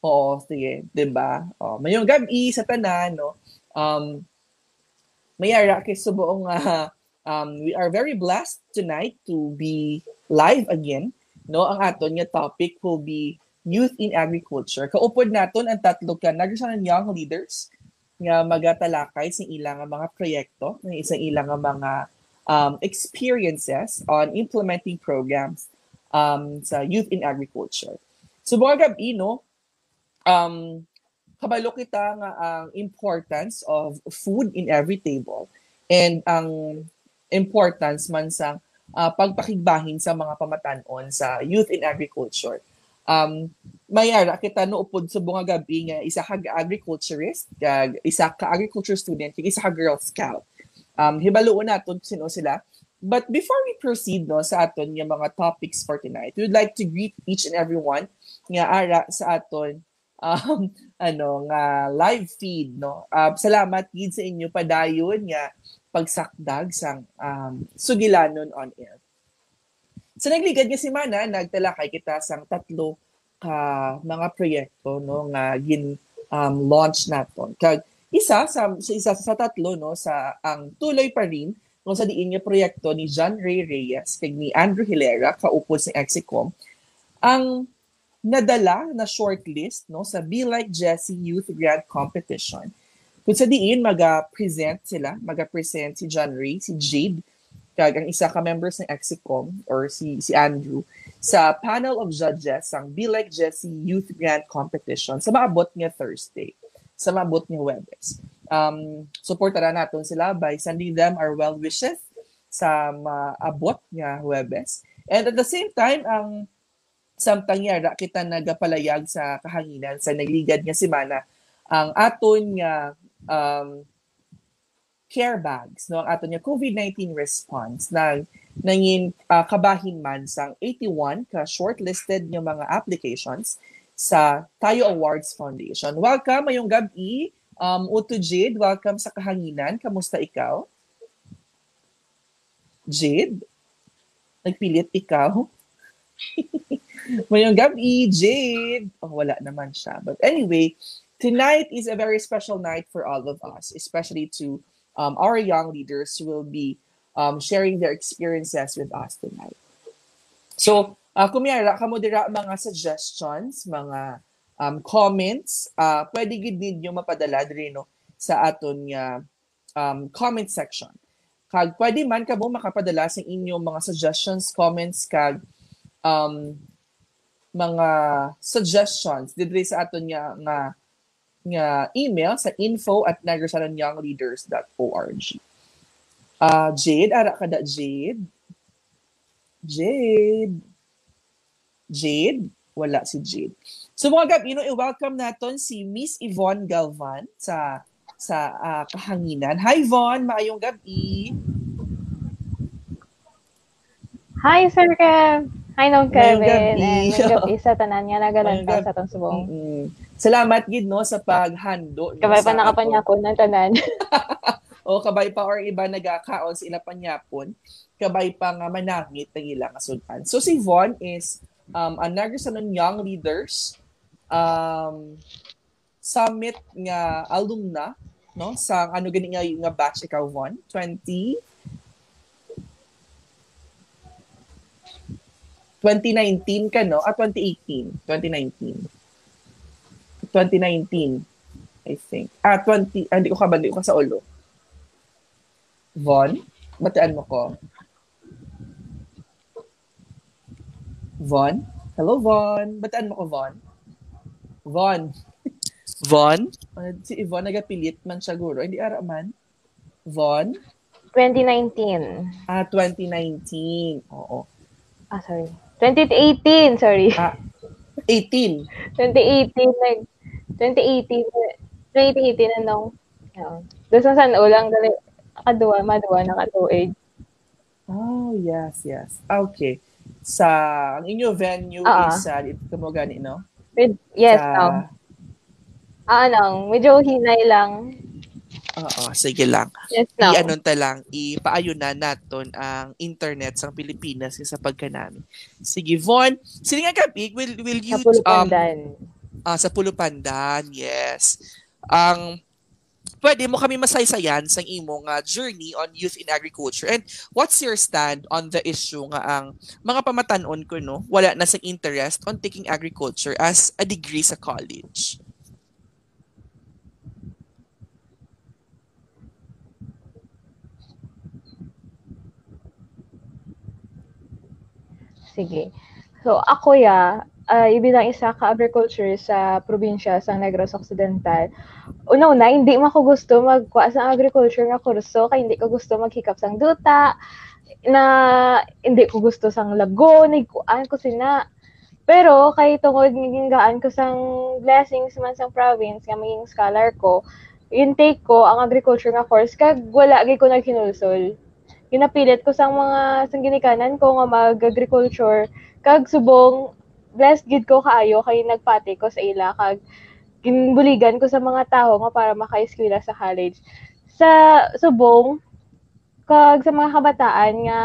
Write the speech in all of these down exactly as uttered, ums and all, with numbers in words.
Oo, sige, diba? O, mayong gabi sa tanan, no? Um, mayara, so buong, uh, um, we are very blessed tonight to be live again, no? Ang aton nga topic will be Youth in Agriculture. Kaupod naton ang tatlo ka Negrosanon Young Leaders nga magatalakay sa ilang mga proyekto, ng isang ilang mga um, experiences on implementing programs um, sa Youth in Agriculture. So buong gabi, no? Um, kabalo kita nga ang importance of food in every table and ang importance man sa uh, pagpakigbahin sa mga pamatanon sa youth in agriculture. Um, mayara kita noupod sa bunga gabi nga isa ka agriculturist, uh, isa ka agriculture student, isa ka Girl Scout. Um, hibaluon natin sino sila. But before we proceed no, sa aton yung mga topics for tonight, we would like to greet each and everyone nga ara sa aton um ano nga live feed no. Uh, salamat gid sa inyo padayon nga pagsakdag sang um, Sugilanon on air. Sa so, nagligad nga semana nagtalakay kita sang tatlo ka mga proyekto no nga gin um, launch naton. Kag isa sa, sa isa sa tatlo no sa ang tuloy pa rin no sa diin nga proyekto ni John Ray Reyes kag ni Andrew Hilera kaupod sa Exicom ang nadala na shortlist no sa Be Like Jessie Youth Grant Competition. Kung sa diin maga-present sila, maga-present si John Ray, si Jade, kag ang isa ka members ng Exicom or si si Andrew sa panel of judges ang Be Like Jessie Youth Grant Competition sa maabot nga Thursday, sa maabot nga Webes. Um suportahan naton sila by sending them our well wishes sa maabot nga Webes. And at the same time ang samtang yara kita nagapalayag sa kahanginan sa nagligad nga semana ang aton nga um, care bags no ang aton nga COVID nineteen response nang nangin uh, kabahin man sang eighty-one ka shortlisted nga mga applications sa Tayo Awards Foundation. Welcome mayong gabi um Uto Jade, welcome sa kahanginan. Kamusta ikaw? Jade? Nagpilit ikaw? Mayong gabi, Jade. Oh, wala naman siya. But anyway, tonight is a very special night for all of us, especially to um, our young leaders who will be um, sharing their experiences with us tonight. So, uh, kumiyara, kamodera mga suggestions, mga um, comments, uh, pwede gid ninyo mapadala diri no sa aton nga um, comment section. Kag pwede man kamo makapadala sa inyong mga suggestions, comments, kag um mga suggestions didri sa aton nga nga, nga email sa info at negrosanon young leaders dot org. Uh, Jade, ara ka da, Jade? Jade? Jade? Wala si Jade. So mga gabi, you know, i-welcome natin si Miss Yvonne Galvan sa sa uh, kahanginan. Hi, Yvonne! Maayong gabi! Hi, Sir Kev! Hi, Nong Kevin. May gabi sa tanan niya. Nagalan ka sa itong subong. Mm -hmm. Salamat, Gid, no, sa paghando. No, kabay pa nakapanyakon ng tanan. O, kabay pa or iba nagakaon sa ilapanyapon. Kabay pa nga manangit ng ilang kasultan. So, si Yvonne is um, a Negrosanon Young Leaders um, Summit nga alumna, no? Sa ano ganit nga yung batch ikaw, Yvonne? twenty twenty nineteen ka, no? Ah, twenty eighteen. twenty nineteen. twenty nineteen, I think. Ah, twenty. Ah, hindi ko kabali ko sa ulo. Von? Bataan mo ko. Von? Hello, Von. Bataan mo ko, Von. Von. Von? Si Yvonne nagapilit man siya, guro. Hindi araman. Von? twenty nineteen. Ah, twenty nineteen. Oo. Ah, sorry. twenty eighteen, sorry. Ah, eighteen. twenty eighteen, like, twenty eighteen, twenty eighteen, anong, yun. Doon sa San Ulang, kaduwa, maduwa, nakatuig. Oh, yes, yes. Okay. Sa, ang inyo venue uh -huh. is, uh, kumagani, no? With, yes, sa, no. Ah, anong, medyo hinay lang. Oo, sige lang. Yes, no. I-anon ta lang, ipaayunan natin ang internet sa Pilipinas sa pagkanami. Sige, Von, sino nga kapig, will, will you, um, uh, sa Pulupandan, yes. Ang um, pwede mo kami masaysayan sa imong uh, journey on youth in agriculture. And what's your stand on the issue nga ang mga pamatanon ko, no, wala na sa interest on taking agriculture as a degree sa college? Sige. So, ako ya, uh, ibilang isa ka agriculturist sa probinsya sa Negros Occidental, una-una, hindi mo ko gusto magkuha sa agriculture nga kurso, kaya hindi ko gusto maghikap sang duta, na hindi ko gusto sang lago, nagkuhaan ko sina. Pero, kay tungod naginggaan ko sang blessings man sang province, nga maging scholar ko, yung take ko, ang agriculture nga course, kag wala agay ko naghinulsol. Ginapilit ko sa mga sang ginikanan ko nga mag-agriculture, kag subong blessed gid ko kaayo kay nagpati ko sa ila, kag ginbuligan ko sa mga tawo nga para maka-eskwela sa college. Sa subong kag sa mga kabataan nga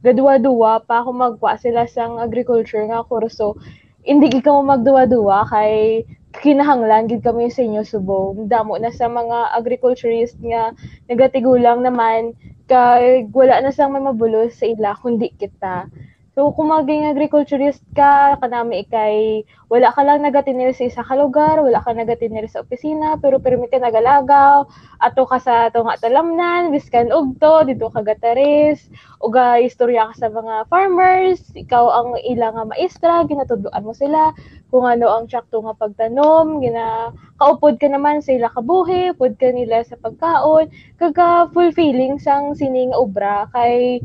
gaduwa-duwa pa kung magkuha sila sang agriculture nga kurso, indi gid kamo magduwa-duwa kay kinahanglan gid kami sa inyo subong. Damo na sa mga agriculturist nga nagatigulang naman, kag wala na sang may mabulos sa ila kundi kita. So kung maging agriculturist ka, kanami ikay wala ka lang nagatinir sa isa ka lugar, wala ka nagatinir sa opisina, pero permite nagalagaw, ato ka sa itong atalamnan, biskan ugto, dito ka gataris, uga istorya ka sa mga farmers, ikaw ang ilang nga maestra, ginatuduan mo sila, kung ano ang tsakto nga pagtanom, gina kaupod ka naman sa ila kabuhi, upod ka nila sa pagkaon, kaka-fulfilling sang sining obra, kay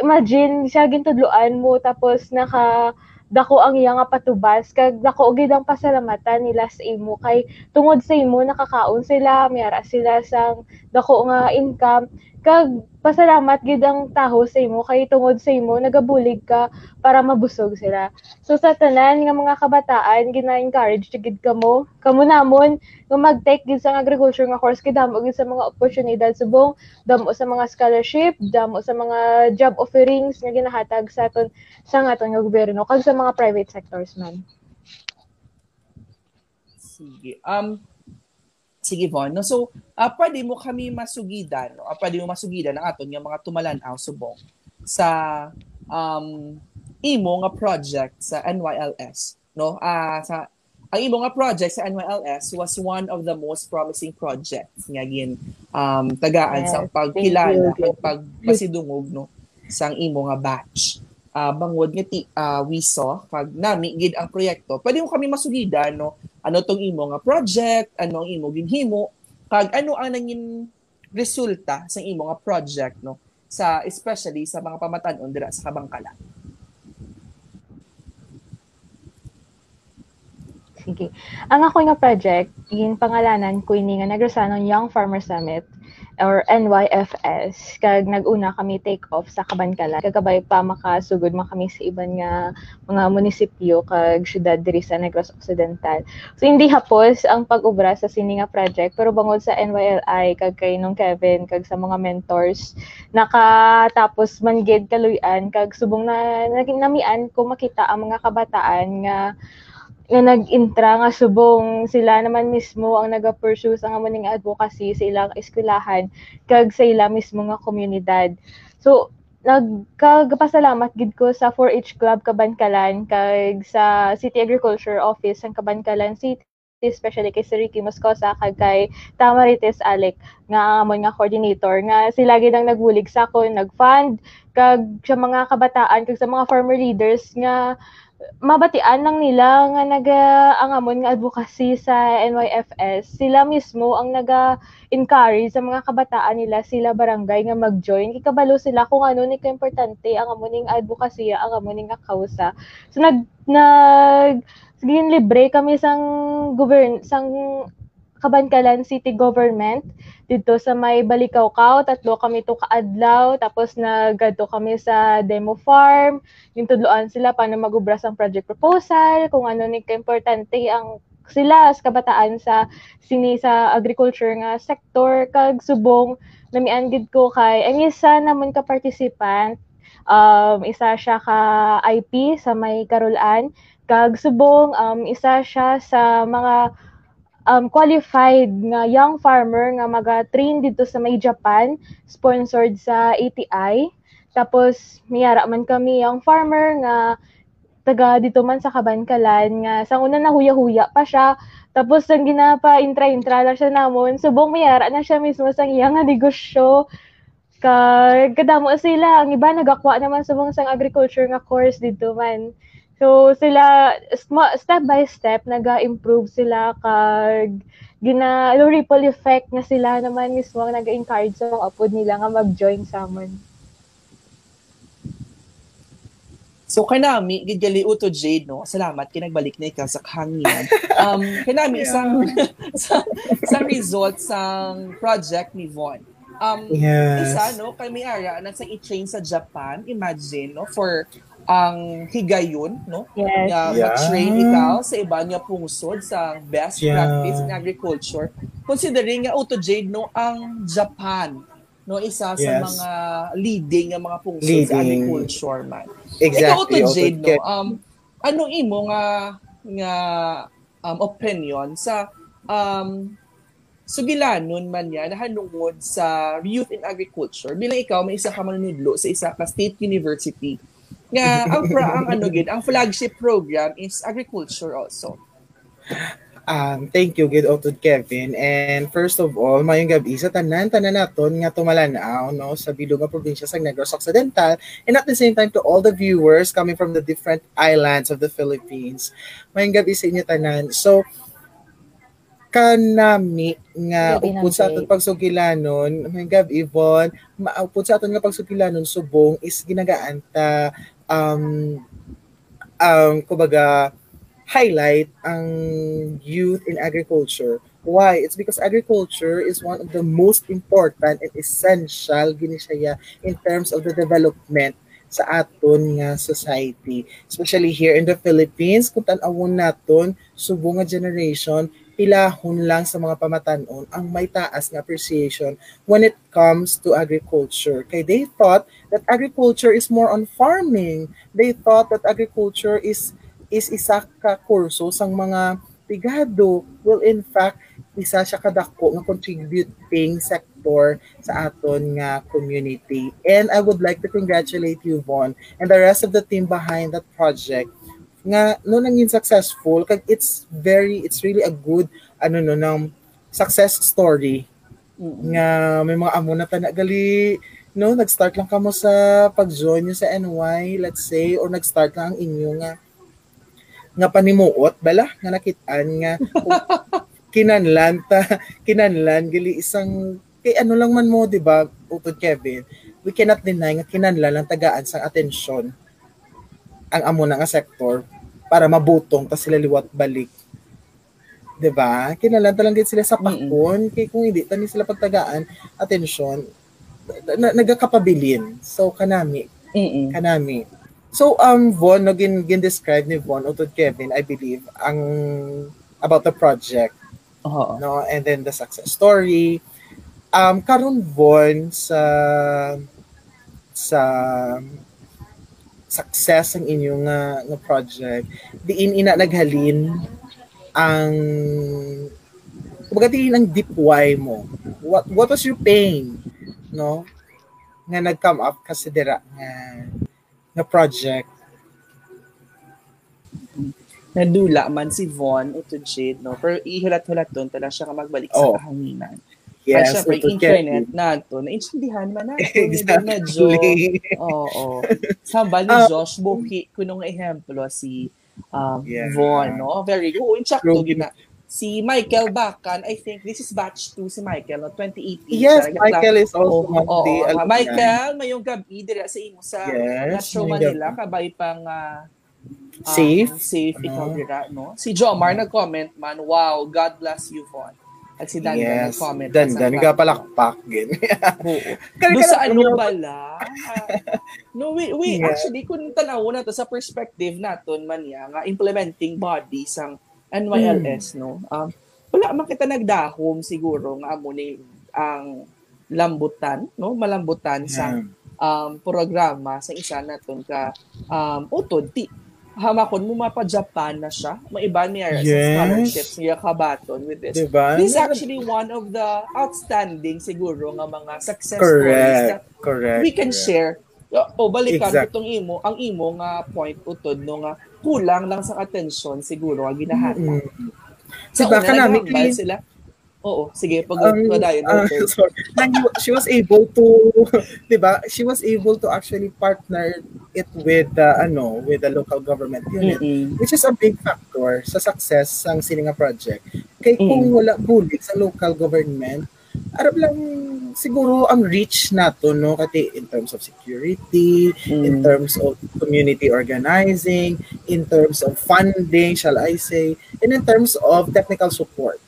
imagine siya gintudloan mo tapos naka dako ang iya nga patubas, kag dako gid ang pasalamatan nila sa imo kay tungod sa imo nakakaon sila, mayara sila sang dako nga income, kag pasalamat gid ang taho sa imo kay tungod sa imo nagabulig ka para mabusog sila. So sa tanan nga mga kabataan, gina-encourage gid kamo kamo namon nga mag-take gid sang agriculture nga course, kay damo gid sa mga oportunidad subong, damo sa mga scholarship, damo sa mga job offerings nga ginahatag sa aton sa aton nga gobyerno kag sa mga private sectors man. Sige. Um Sige, Von. No, so, uh, pwede mo kami masugidan, no? uh, pwede mo masugidan ang aton yung mga tumalanaw subong sa um, imo nga project sa N Y L S. No? Uh, sa, ang imo nga project sa N Y L S was one of the most promising projects nga gin um, tagaan yes, sa pagkilala, pagpasidungog no, sa imo nga batch. Uh, bangod nga ti, uh, we saw pag nami gid ang proyekto, pwede mo kami masugidan, no, ano tong imo nga project, ano ang imo ginhimo, kag ano ang nangin resulta sa imo nga project, no, sa especially sa mga pamatanon dira sa Cabankalan. Sige. Ang ako nga project gin pangalanan ko ini nga Negrosanon Young Farmer Summit or N Y F S, kag naguna kami take off sa Cabankalan, kagabay pa makasugod man kami sa iban nga mga munisipyo kag syudad diri sa Negros Occidental. So hindi hapos ang pag-ubra sa sini nga project, pero bangod sa N Y L I kag kay nung Kevin kag sa mga mentors, nakatapos man gid kaluy-an kag subong na namian ko makita ang mga kabataan nga nga nag-intra nga subong sila naman mismo ang naga-pursue sa nga maning advocacy sa ilang eskwelahan kag sa ila mismo nga komunidad. So nagkagapasalamat gid ko sa four H Club Cabankalan kag sa City Agriculture Office ng Cabankalan City, especially kay si Ricky Moscoso kag kay Marites Alec nga amon nga coordinator, nga sila gid ang nagbulig sa ko, nag-fund kag sa mga kabataan kag sa mga farmer leaders nga mabatian lang nila nga nagaangamon nga advocacy sa N Y F S. Sila mismo ang naga-encourage sa mga kabataan nila, sila barangay nga mag-join. Kikabalo sila kung ano ni ka-importante ang amoning advocacy, ang amoning nga kausa. So nag nag sigin libre kami sang govern sang Cabankalan City Government dito sa may Balikawkaw, tatlo kami to kaadlaw, tapos nagadto kami sa demo farm, yung tudloan sila paano magubra sang project proposal, kung ano ni ka-importante ang sila as kabataan sa sini sa agriculture nga sector, kag subong namian gid ko kay ang isa namon ka participant, um isa siya ka I P sa may Karolaan kag subong um, isa siya sa mga um, qualified nga young farmer nga maga-train dito sa may Japan, sponsored sa A T I. Tapos miyara man kami young farmer nga taga dito man sa Cabankalan nga sang una na huya-huya pa siya. Tapos ang ginapa intra-intra lang siya namon, subong miyara na siya mismo sang iya nga negosyo. Kag kadamo sila, ang iba nagakwa naman subong sang agriculture nga course dito man. So sila step by step naga-improve sila kag gina-ripple effect na sila naman mismo ang naga-encourage sa mga apod nila nga mag-join sa amon. So kanami gidali uto Jade no. Salamat kinagbalik na ikaw sa hangyan. Um kanami isang sa, sa result sang project ni Von. Um yes. Isa no kami ara na sa i-train sa Japan. Imagine no for ang higayon no. Yes. Uh, yeah. Mag-train ikaw sa iba niya pungsod sa best yeah. practice in agriculture. Considering nga uto Jade no ang Japan no isa yes. sa mga leading ng mga pungsod sa agriculture man. Exactly. Ikaw to Jade no. Um ano imo nga nga um, opinion sa um sugilanon man niya nahanungod sa youth in agriculture bilang ikaw may isa ka manunudlo sa isa ka state university nga ang ang ano gid ang flagship program is agriculture also. Um, thank you, good afternoon, Kevin. And first of all, mayong gabi sa tanan-tanan naton nga tumalanaw no sa bilog nga probinsya sa Negros Occidental, and at the same time to all the viewers coming from the different islands of the Philippines. Mayong gabi sa inyo tanan. So kanami nga upod sa aton pagsugilanon, mayong gabi Yvonne, maupod sa aton nga pagsugilanon subong is ginagaan ta um um kumbaga highlight ang youth in agriculture. Why? It's because agriculture is one of the most important and essential gini siya in terms of the development sa aton nga society. Especially here in the Philippines, kung tan-awon naton subong nga generation, pilahon lang sa mga pamatanon ang may taas na appreciation when it comes to agriculture. Kay they thought that agriculture is more on farming. They thought that agriculture is is isa ka kurso sang mga pigado. Well, in fact, isa siya kadako ng contributing sector sa aton nga community. And I would like to congratulate you, Yvonne, and the rest of the team behind that project. Nga, no nanging successful, kag it's very, it's really a good, ano no, ng success story. Nga, may mga amo na tanagali, no, nag-start lang kamo sa pag-join nyo sa N Y, let's say, or nag-start lang ang inyo nga nga panimuot bala nga nakitaan nga kinanlan ta kinanlan gali isang kay ano lang man mo di ba utod Kevin, we cannot deny nga kinanlan ang tagaan sang atensyon ang amo na nga sector para mabutong ta sila liwat balik di ba kinanlan ta lang gid sila sa pakon mm-hmm. kay kung hindi ta ni sila pagtagaan atensyon na, nagakapabilin so kanami mm-hmm. kanami. So um Von, no, gin, gin describe ni Von o to Kevin, I believe, ang about the project. Uh-huh. No, and then the success story. Um karon Von sa sa success ang inyong nga nga project, diin ina naghalin ang pagdating ng deep why mo. What what was your pain, no? Nga nag-come up kasi dira nga na project. Nadula man si Von o to Jade, no? Pero ihilat-hulat doon, talaga siya ka magbalik oh. sa kahanginan. Yes. At syempre, internet na ito, naintindihan man na ito. Exactly. Oo. Oh, oh. Sambal ni Josh Buki, kunong ehemplo, si um, yeah. Von, no? Very good. In Chakto, gina. Si Michael Bacan, I think this is batch two si Michael, no? twenty eighteen. Yes, talaga, Michael is also oh, oh, oh. Michael, mayong gabi, dira sa imo sa yes, Metro Manila, kabay pang uh, safe, um, safe uh-huh. ikaw dira, no? Si Jomar uh-huh. nag-comment man, wow, God bless you, Von. At si Dan yes, nag-comment. Dan, Dan, nagapalakpak, gin. Doon sa ano bala? Uh, no, we, we yeah. actually, kung tanaw na to sa perspective naton man yan, nga implementing body sang N Y L S, hmm. no? Um, wala man kita nagdahom siguro nga amo ni ang lambutan, no? Malambutan yeah. sa um, programa sa isa naton ka um, utod ti hamakon mumapa-Japan na siya. May iba niya yes. scholarships niya kabaton with this. Diba? This is actually one of the outstanding siguro ng mga success stories that correct, we can correct. share. O balikan exactly. itong imo, ang imo nga point utod no nga kulang lang sa atensyon siguro ang ginahatag. Mm-hmm. So, una nag-hambal sila. Oo, sige, pag-uwadayon. Um, uh, sorry. She was able to, di ba, she was able to actually partner it with, uh, ano, with the local government unit, mm-hmm. which is a big factor sa success ng Sininga project. Kaya kung mm-hmm. wala bulig sa local government, arap lang siguro ang reach nato no kasi in terms of security, mm. in terms of community organizing, in terms of funding, shall I say, and in terms of technical support.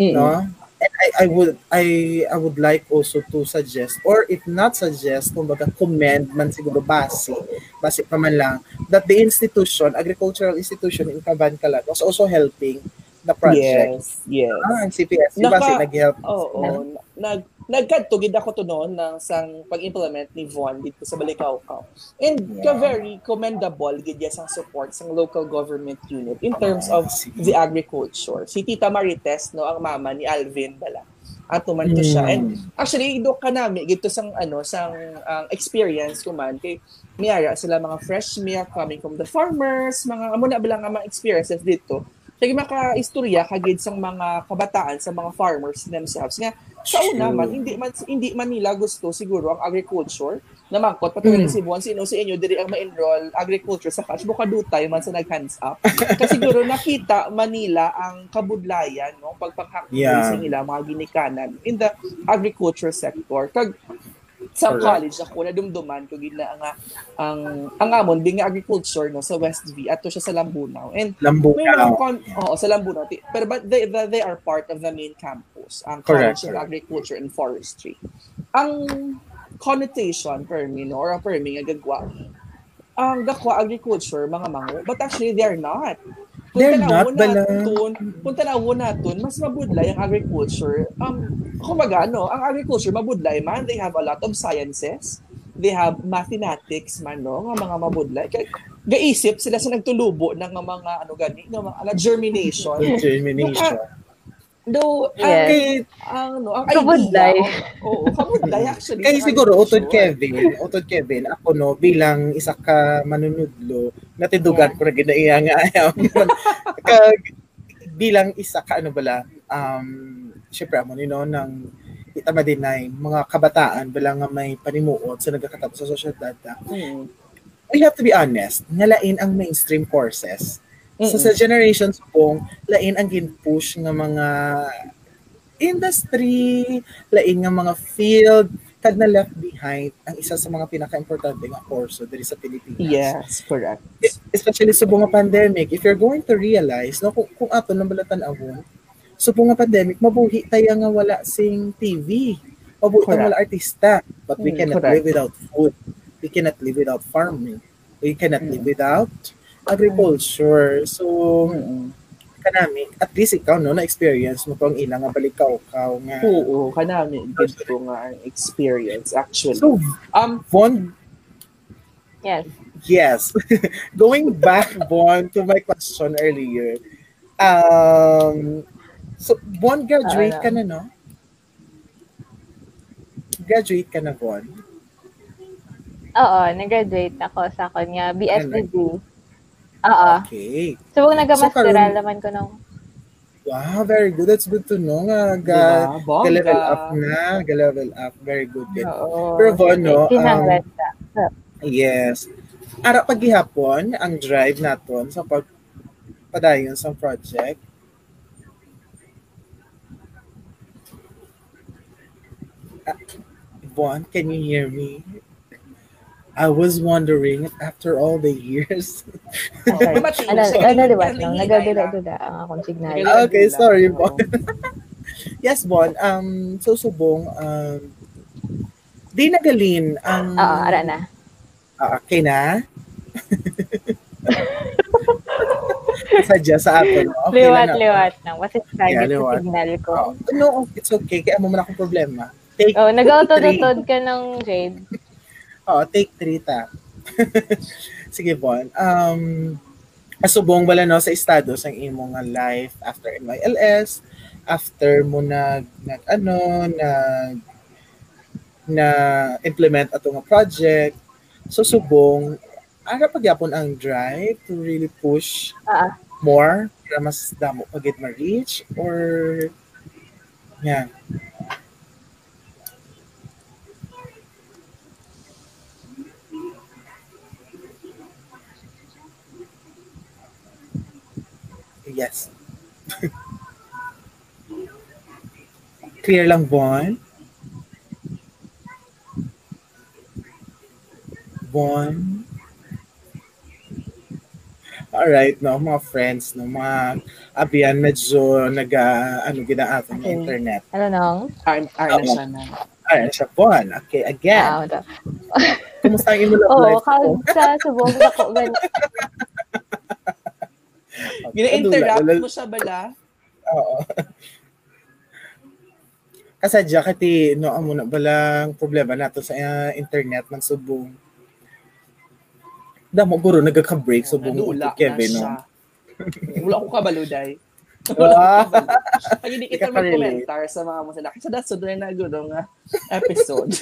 Mm. No? And I, I would I I would like also to suggest, or if not suggest, kumbaga commend man siguro base, base pa man lang, that the institution, agricultural institution in Cabankalan was also helping the project. Yes, yes. Ah, ang C P S, di ba siya nag-help? Oo, oh, nag nagkatugid ako to noon ng sang pag-implement ni Yvonne dito sa Balikawkaw. And yeah. very commendable gid yes ang support sang local government unit in terms of the agriculture. Si Tita Marites, no, ang mama ni Alvin Bala. At tuman to siya. And actually, do ka nami gito sang ano, sang uh, experience ko man kay miyara sila mga fresh milk coming from the farmers, mga amo na bilang mga experiences dito. Sige maka-istorya kagid sang mga kabataan sa mga farmers themselves nga sa una man hindi man hindi man nila gusto siguro ang agriculture na magkot patuloy mm. si Buwan sino si inyo diri ang ma-enroll agriculture sa cash bukadutay man sa nag-hands up kasi siguro nakita Manila ang kabudlayan no pagpanghakot yeah. sa nila mga ginikanan in the agriculture sector kag sa correct. College ako na dumduman ko gid na ang ang ang amon bing agriculture no sa West V ato siya sa Lambunao and Lambunao kon- oh, sa Lambunao pero but they, they are part of the main campus ang correct, College correct. Of Agriculture and Forestry ang connotation per me no or per me gagwa ang gagwa agriculture mga mango but actually they are not They're not bala. Kung tanawon natin, mas mabudlay ang agriculture. Um, kumbaga, no, ang agriculture mabudlay man. They have a lot of sciences. They have mathematics man, no, ng mga mabudlay. Kaya, gaisip sila sa nagtulubo ng mga, ano gani, ng mga germination. Germination. Do yes. ang ano ang kabudlay. Oo, kabudlay actually. Kaya siguro utod Kevin, utod Kevin ako no bilang isa ka manunudlo natidugan yeah. ko ra gid iya nga ayaw. Kag bilang isa ka ano bala um syempre amo ni no nang itama din nay mga kabataan bala nga may panimuot sa nagkakatapos sa social data. Mm. We have to be honest, ngalain ang mainstream courses. So, sa generations pong, lain ang gin-push ng mga industry, lain ng mga field, kag na left behind ang isa sa mga pinaka-importante nga kurso diri sa Pilipinas. Yes, correct. Especially sa bunga pandemic, if you're going to realize, no, kung, kung ato nang balatan awon, sa bunga pandemic, mabuhi tayo nga wala sing T V, mabuhi tayo wala artista, but we cannot correct. Live without food, we cannot live without farming, we cannot mm. live without agriculture. So, mm-hmm. kanami, at least ikaw, no, na-experience mo pang ilang nga balikaw-kaw nga. Oo, kanami, dito nga ang experience, actually. So, um, Von? Yes. Yes. Going back, Von, to my question earlier. Um, so, Von, graduate uh, ka na, no? Graduate ka na, Von? Oo, nag-graduate ako sa kanya, B S degree. Oo. Okay. So, huwag nag-masteral so, naman ko nung... Wow, very good. That's good to know nga. Ga, yeah, level up na. Ga-level up. Very good. Oo. Pero Von, no? Um, yes. Ara paghihapon, ang drive natin sa pagpadayon sa project. Uh, Von, can you hear me? I was wondering after all the years. Okay. ano, ano, diba? Nagagila-gila ang akong signal. Okay, sorry, Bon. Yes, Bon. Um, so, subong, um, di nagalin ang... Um, Oo, ara na. Uh, okay na? Sadya sa atin. Okay liwat, na liwat. Na. What's it like yeah, liwat. Signal ko? Oh, no, it's okay. Kaya mo man akong problema. Take oh, nag-autodotod ka ng Jade. Oh, take three ta. sige Bon, um, asubong bala no sa estado sang imong nga life after M I L S, after mo nag, nag ano na na implement ato nga project. So subong ara pagyapon ang drive to really push uh -huh. more para mas damo pag it ma-reach or yeah. Yes. Clear lang, Bon. Bon. Alright, no, mga friends, no, mga abiyan, medyo naga, ano, ginaato ng okay. internet. Ano nang? Aran siya na. Aran siya, Bon. Okay, again. Kumusta ang imulog life ko? Oo, sa subong ako. Gina-interrupt mo siya bala? Oo. Kasadya kati, no, muna balang problema nato sa uh, internet man subong. Damo guro, nagka-break subong ulit Kevin. No? Wala ko kabalo, day. Wala ko kabalo. Pag hindi kita mag-commentar sa mga masalaki. So that's so doon na guro nga episode.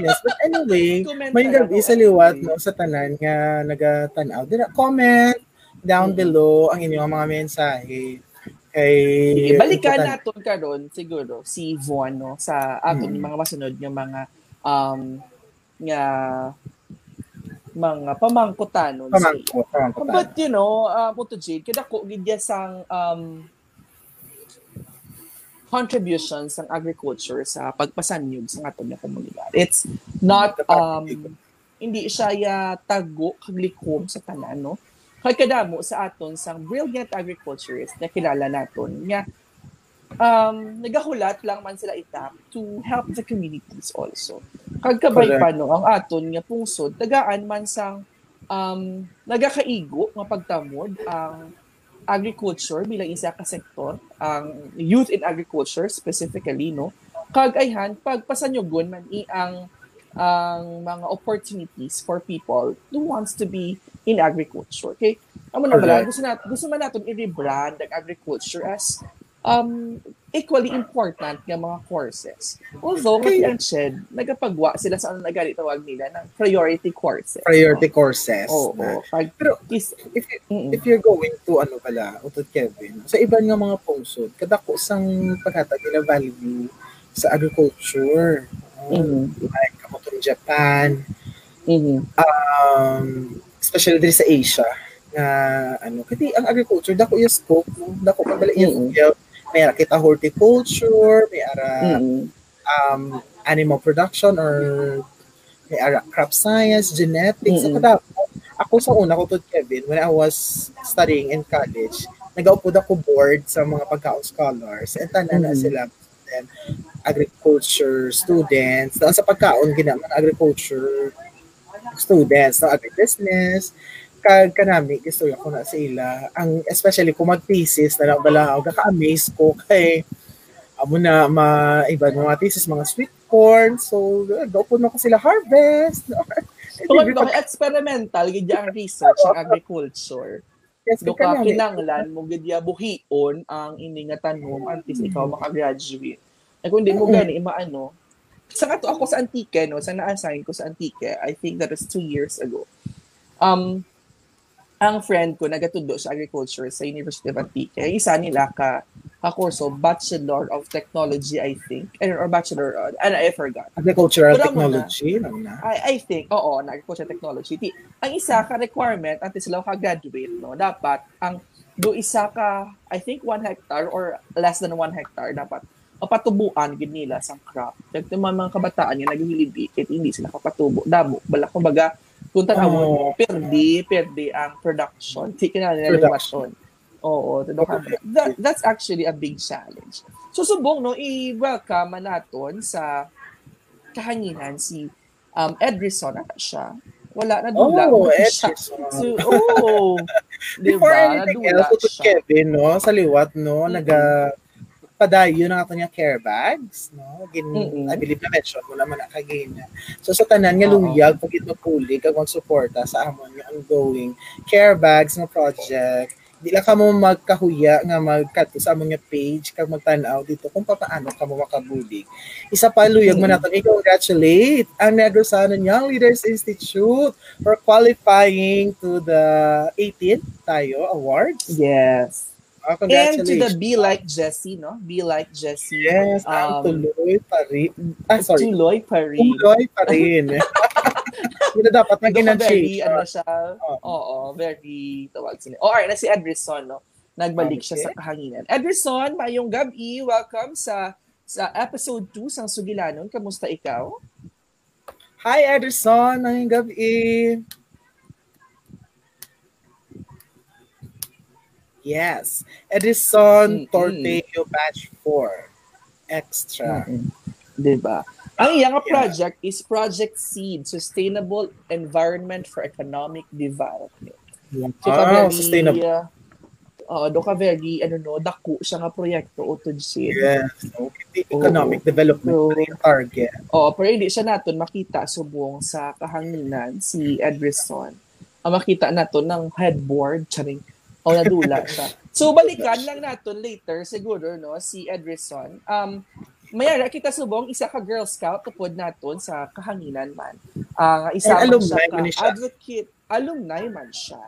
Yes, but anyway, may gabi sa liwat no, sa tanan nga nagatanaw. Comment down below ang inyong mga mensahe. Kay okay, balikan natin karon siguro si Yvonne no, sa aton hmm. mga masunod ng mga um nga mga pamangkutan no, Pamangkot, si, pamangkutan. But you know, uh, Puto Jade, kada ko gidya sang um contributions ng agriculture sa pagpasanyog sa aton nga komunidad. It's not um hindi siya ya tago kaglikom sa tanan no. Kagkadamo sa aton sang brilliant agriculturists na kilala naton nga um, nagahulat lang man sila itap to help the communities also. Kagkabay pa no, ang aton nga pungsod, tagaan man sang um, nagakaigo nga pagtamod ang agriculture bilang isa ka sektor, ang youth in agriculture specifically no, kagayhan pagpasanyogon man iang ang mga opportunities for people who wants to be in agriculture. Okay? Amo na bala, gusto, nat gusto man natin i-rebrand ang agriculture as um, equally important ng mga courses. Although, okay. At Shed, nagapagwa sila sa ano nagali tawag nila ng priority courses. Priority no? courses. Oo. Oh, oh. Pero is, if, you, mm -mm. if you're going to, ano pala, Utod Kevin, sa iba nga mga pungsod, kadako sang paghatag nila value sa agriculture. Mm -hmm. Like ako from Japan, mm -hmm. um, especially dito sa Asia, na ano, kasi ang agriculture, dako yung scope, dako pabalik yung scope, may ara kita horticulture, may ara mm -hmm. um, animal production, or may ara crop science, genetics, mm -hmm. at ako, ako sa una ko to Kevin, when I was studying in college, nag-upod ako board sa mga pagkaon scholars, and tanan na mm -hmm. sila, and agriculture students, sa pagkaon ginaman agriculture students, no agribusiness, kag kanami istorya ko na sila. Ang especially kung mag-thesis na lang bala, kaka-amaze ko kay amo na maiba mga thesis, mga sweet corn. So, doon na ko sila harvest. No? So, pag experimental, gidya ang research ng agriculture. Yes, doka kinanglan mo gidya buhion ang ini nga tanom antes mm -hmm. ikaw makagraduate. E kung hindi mo gani maano. Sa kato ako sa Antique no, sa na-assign ko sa Antique, I think that was two years ago. Um ang friend ko nagatudo sa agriculture sa University of Antique. Isa nila ka kakurso Bachelor of Technology, I think. Or Bachelor uh, I forgot. Agricultural Technology na. I I think oo, na Agricultural Technology. Ang isa ka requirement antes sila ka graduate no, dapat ang do isa ka I think one hectare or less than one hectare dapat papatubuan gid nila sang crop. Kag mga kabataan nga naghilibik it hindi sila papatubo. Damo bala kumbaga kung tanawon, oh. perdi, perdi ang production. Tikin na nila production. Oo, that, that's actually a big challenge. So, subong, no, i-welcome natin sa kahanginan si um, Edrison. Ata siya. Wala, nadula. Oh, Edrison. So, oh, diba, before anything else, Kevin, no, sa liwat, no, mm -hmm. naga padayo na ato niya care bags, no? Gin, mm-hmm. I believe na mention mo naman akagina. So sa tanan nga luyag, pag ito puli, kagong suporta sa amon yung ongoing care bags na project, di lang ka mo magkahuya nga magkato sa amon nga page, kag magtanaw dito kung paano ka mo makabulig. Isa pa luyag mm-hmm. mo natin, i-congratulate ang Negrosanon Young Leaders Institute for qualifying to the eighteenth Tayo Awards. Yes. Oh, and to the Be Like Jessie, no? Be Like Jessie. Yes, um, tuloy pa rin. Ah, sorry. Tuloy pa rin. Tuloy pa rin. Hindi dapat maging very, ano siya, oo, oh. oh, oh, very, tawag sila. Oh, alright, na si Edrison, no? Nagbalik okay. siya sa kahanginan. Edrison, mayong gabi, welcome sa sa episode two sa Sugilanon. Kamusta ikaw? Hi, Edrison, mayong gabi. Yes. Edison mm-hmm. Torteo Batch four. Extra. Mm-hmm. Diba? Ang iyang yeah. project is Project SEED, Sustainable Environment for Economic Development. Yeah. So, ah, very, sustainable. Uh, do ka very, ano no, daku siya nga proyekto o to SEED. Yes. Okay. Economic oh. development so, na yung target. Oo, oh, pero hindi siya natin makita subong sa kahanginan si Edison. Ang makita natin ng headboard, charing o nadula siya. So, balikan lang natin later, siguro, no, si Edrison. Um, mayara, kita subong, isa ka Girl Scout, tupod natin sa kahanginan man. Uh, isa man siya ka advocate, alumni man siya.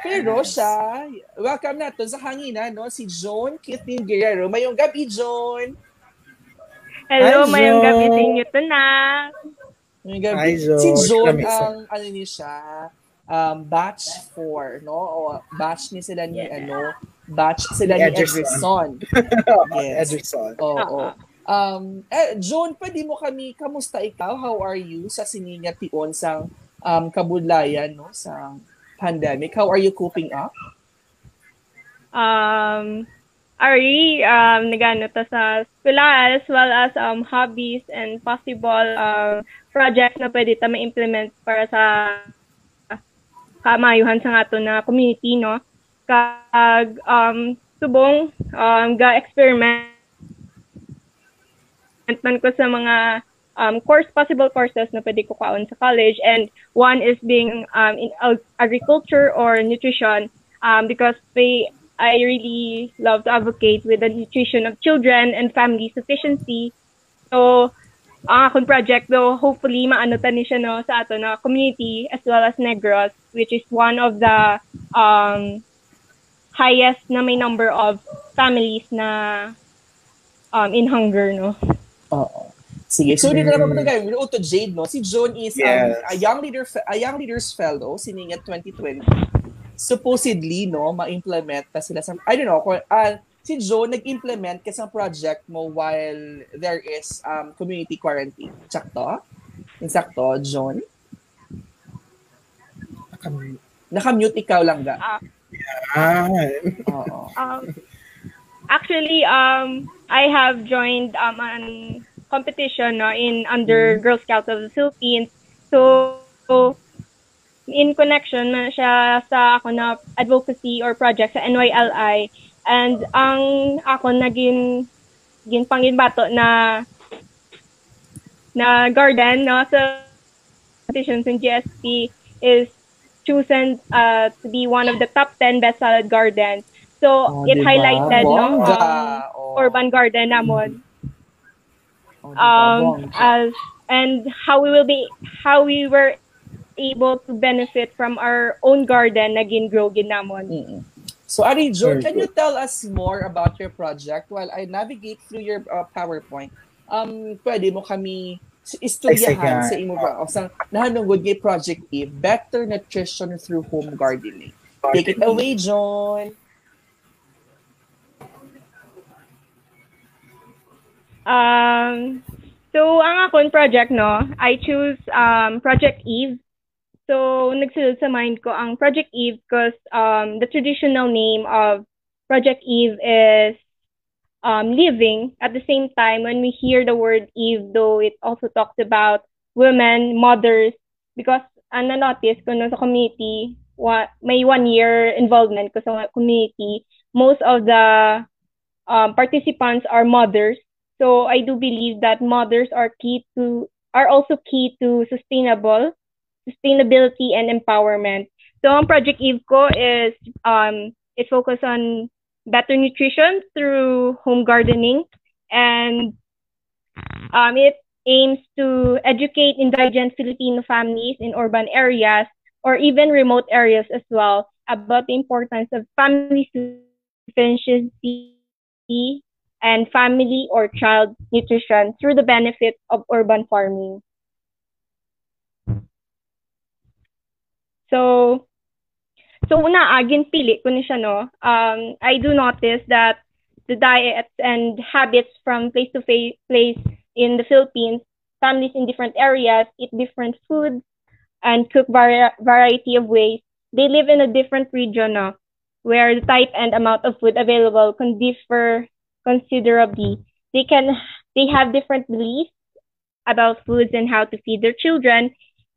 Pero siya, welcome natin sa hanginan, no, si Joan Kiting Guerrero. Mayong gabi, Joan! Hello, Hi, mayong gabi din nyo tonight. Mayong gabi. Hi, Joan. Si Joan ang, ano niya siya, Um, batch four, no? O, batch ni sila ni, yeah. ano, batch sila ni Edrison. Yes. Edrison. Oo. Oh, oh. um, eh, Joan, pwede mo kami, kamusta ikaw? How are you sa sininya tion sang um, kabudlayan, no? Sa pandemic. How are you coping up? Um, Ari, um, nagano ta sa eskwela as well as um, hobbies and possible um, projects na pwede ta ma-implement para sa kamayuhan sa nga to na community, no? Kag, um, subong, um, ga-experiment man ko sa mga um, course, possible courses na pwede ko kaon sa college. And one is being um, in agriculture or nutrition um, because we, I really love to advocate with the nutrition of children and family sufficiency. So, ang akong project, though, hopefully, maanutan ni siya, no, sa ato na community as well as Negros, which is one of the um, highest na may number of families na um, in hunger, no? Oo. Sige. So, dito naman po na kayo. Uto Jade, no? Si Joan is yes. um, a, young leader, a Young Leaders Fellow, siningat twenty twenty. Supposedly, no, ma-implement na sila sa, I don't know, kung, uh, si Joe nag-implement kasi ang project mo while there is um, community quarantine. Sakto? Insakto, John? Nakamute. Nakamute ikaw lang ga. Uh, yeah. Oo. Um, actually, um, I have joined um, a competition no, in under mm. Girl Scouts of the Philippines. So, so in connection na siya sa ako na advocacy or project sa N Y L I. And ang ako naging gin panginbato na na garden no sa competitions in G S P is chosen uh, to be one of the top ten best salad gardens. So oh, it diba? Highlighted Bonga. No um, oh. urban garden namon. Oh, um as and how we will be how we were able to benefit from our own garden na gin-grow gin namon. Mm-hmm. So, Ari Jo, can you tell us more about your project while I navigate through your uh, PowerPoint? Um, pwede mo kami istoryahan sa imo ba? O sa nahanungod ng project E, Better Nutrition Through Home Gardening. Take it away, John. Um, so, ang akong project, no, I choose um, Project E. So, nagsulod sa mind ko ang Project Eve because um, the traditional name of Project Eve is um, living. At the same time, when we hear the word Eve, though, it also talks about women, mothers, because ano notice ko no, sa community, wa- may one-year involvement ko sa community. Most of the um, participants are mothers. So I do believe that mothers are key to are also key to sustainable sustainability and empowerment. So ang Project I V ko is um is focused on better nutrition through home gardening, and um it aims to educate indigent Filipino families in urban areas or even remote areas as well about the importance of family sufficiency and family or child nutrition through the benefits of urban farming. So, so una agin pili ko ni siya, no? Um, I do notice that the diets and habits from place to place in the Philippines, families in different areas eat different foods and cook vari variety of ways. They live in a different region, no? Where the type and amount of food available can differ considerably. They can they have different beliefs about foods and how to feed their children.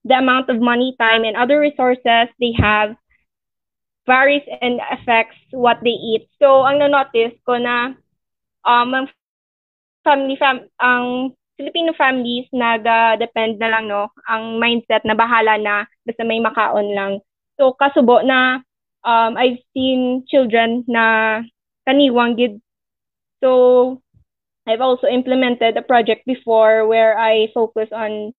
The amount of money, time, and other resources they have varies and affects what they eat. So, ang na-notice ko na um, ang family fam ang Filipino families naga-depend na lang, no, ang mindset na bahala na basta may makaon lang. So kasubo na um I've seen children na kaniwang gid. So I've also implemented a project before where I focus on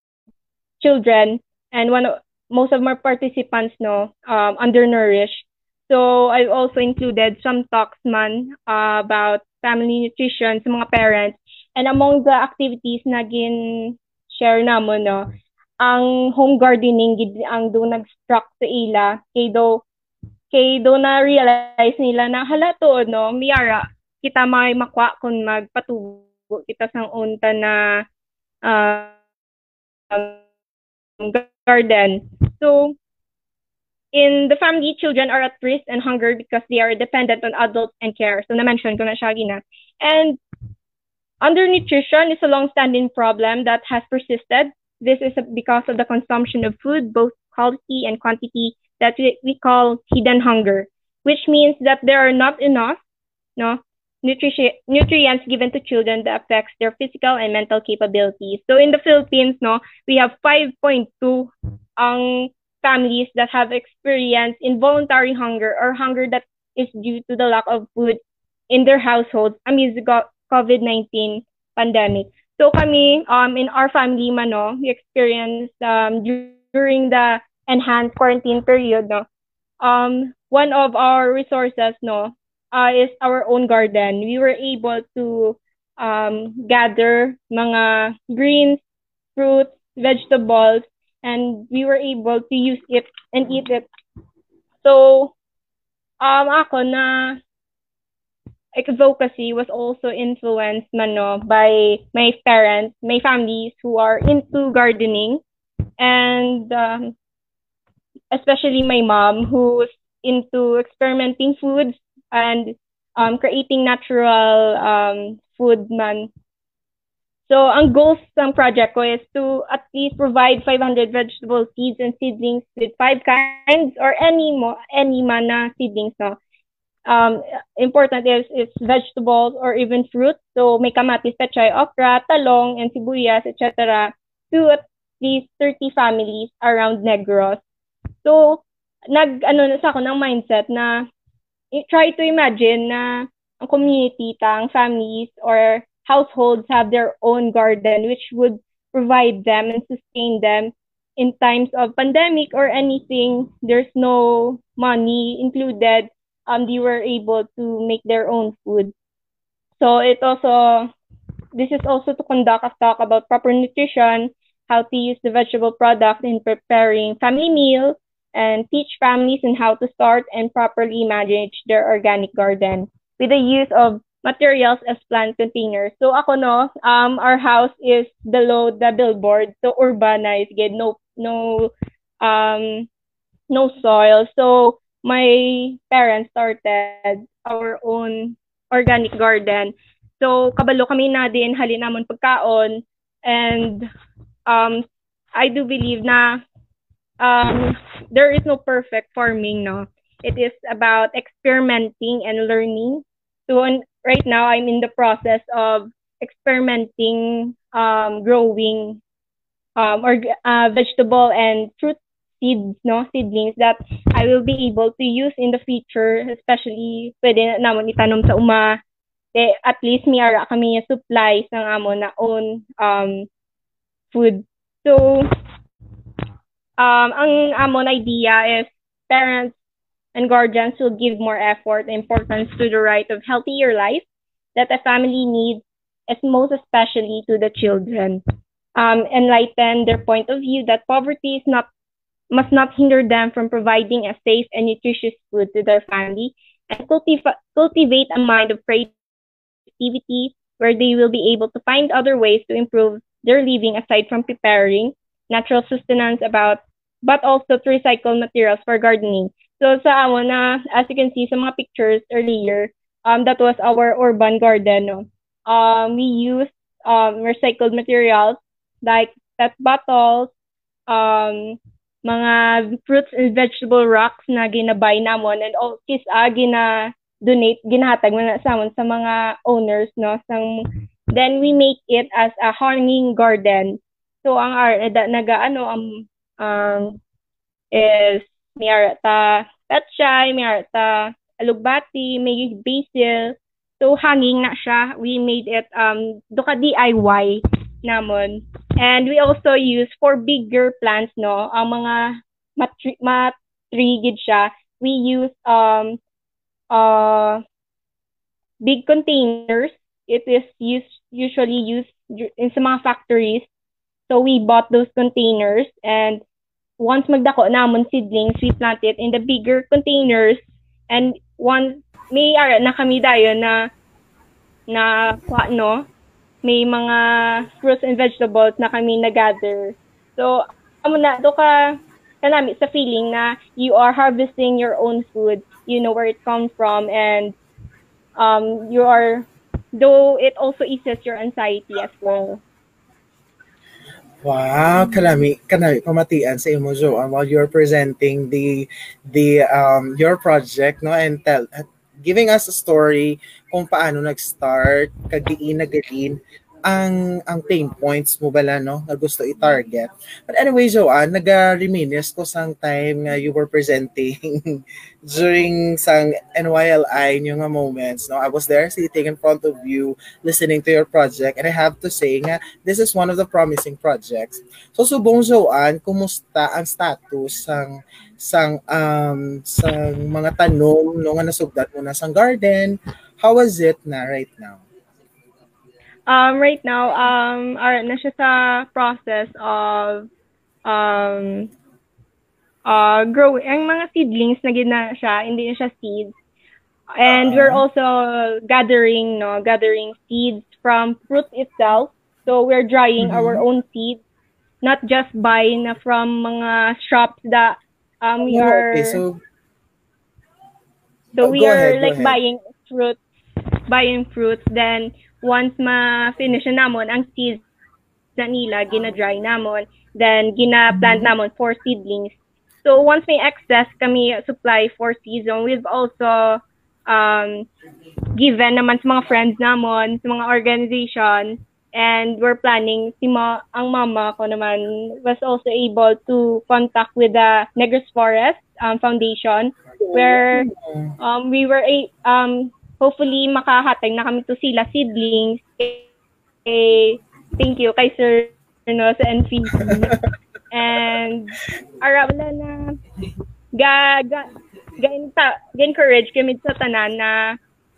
children, and one of most of my participants, no, um undernourished. So I also included some talks man uh, about family nutrition sa mga parents. And among the activities na gin-share namo, no, ang home gardening gid ang do nag-struck sa ila. Kay do, kay do na-realize nila na hala to, no, miyara, kita may makwa kung magpatubo kita sang unta na uh, garden. So, in the family, children are at risk and hunger because they are dependent on adults and care. So, na-mention ko na siya gina. And undernutrition is a long-standing problem that has persisted. This is because of the consumption of food, both quality and quantity, that we, we call hidden hunger, which means that there are not enough no, nutrition, nutrients given to children that affects their physical and mental capabilities. So in the Philippines, no, we have five point two um, families that have experienced involuntary hunger or hunger that is due to the lack of food in their households amidst the COVID nineteen pandemic. So kami, um, in our family man, no, we experienced um, during the enhanced quarantine period, no, um, one of our resources, no, uh, is our own garden. We were able to um, gather mga greens, fruits, vegetables, and we were able to use it and eat it. So, um, ako na advocacy was also influenced man, no, by my parents, my families who are into gardening, and um, especially my mom, who's into experimenting foods and um, creating natural um, food man. So ang goals ng project ko is to at least provide five hundred vegetable seeds and seedlings with five kinds or any mo any mana seedlings, no. Um, important is, is vegetables or even fruit. So may kamatis, pechay, okra, talong, and sibuyas, et cetera to at least thirty families around Negros. So, nag, ano na sa ako ng mindset na try to imagine na ang community, tang families or households have their own garden which would provide them and sustain them in times of pandemic or anything. There's no money included. Um, they were able to make their own food. So it also, this is also to conduct a talk about proper nutrition, how to use the vegetable product in preparing family meal, and teach families on how to start and properly manage their organic garden with the use of materials as plant containers. So ako, no, um, our house is below the billboard, so urbanized, no, no, um, no soil. So my parents started our own organic garden. So, kabalo kami na din, halin namon pagkaon. And um, I do believe na um, there is no perfect farming, no? It is about experimenting and learning to right now I'm in the process of experimenting, um, growing um, or uh, vegetable and fruit seeds, no seedlings that I will be able to use in the future, especially pwede naman itanom sa uma. Eh, at least may ara kami yung supplies ng amon na own um, food. So, um, ang amon idea is parents and guardians will give more effort and importance to the right of healthier life that a family needs, as most especially to the children. Um, enlighten their point of view that poverty is not must not hinder them from providing a safe and nutritious food to their family, and cultiv cultivate a mind of creativity where they will be able to find other ways to improve their living aside from preparing natural sustenance about, but also to recycle materials for gardening. So sa amon na, as you can see sa mga pictures earlier, um, that was our urban garden. No? Um, we used um, recycled materials like pet bottles, um, mga fruits and vegetable rocks na ginabay namon and all this ah, gina donate ginahatag mo na sa amon sa mga owners, no, sang then we make it as a hanging garden. So ang ar da, naga ano ang um, um, is may arata petchay, may arata alugbati, may basil, so hanging na siya. We made it um doka D I Y namon. And we also use for bigger plants, no, ang mga matrigid siya. We use um uh big containers. It is used usually used in sa mga factories. So we bought those containers, and once magdako namon seedlings, we plant it in the bigger containers. And once may ara na kami dayon na na no, may mga fruits and vegetables na kami na-gather. So, amo na, do ka, kanami sa feeling na you are harvesting your own food, you know where it comes from, and um, you are, though it also eases your anxiety as well. Wow, kanami, kanami pamatian sa imo, Joanne, while you're presenting the, the, um, your project, no, and tell, giving us a story kung paano nag-start, kagdiin, nagdiin, ang, ang pain points mo bala, no, na gusto i-target. But anyway, Joanne, nag-reminis ko sang time nga you were presenting during sang N Y L I nyo nga moments, no? I was there sitting in front of you, listening to your project, and I have to say nga, this is one of the promising projects. So, subong Joanne, kumusta ang status sang sang um sang mga tanom no nga nasugdat mo na sang garden? How is it na right now? Um right now um are na siya sa process of um uh growing ang mga seedlings na gina siya, hindi na siya seeds. And uh, we're also gathering no gathering seeds from fruit itself. So we're drying mm-hmm. our own seeds, not just buying na from mga shops that Um, we are, okay, so, so oh, we are ahead, like buying fruits, buying fruits. Then once ma finish namon ang seeds na nila, gina dry namon, then gina plant namon for seedlings. So once may excess kami supply for season, we've also um given naman sa mga friends namon, sa mga organization, and we're planning si ma, ang mama ko naman was also able to contact with the Negros Forest um, Foundation where um, we were a um hopefully makahatag na kami to sila seedlings. Eh, thank you kay Sir no sa N P C. And ara wala na ga ga, ga, ga encourage kami sa tanan na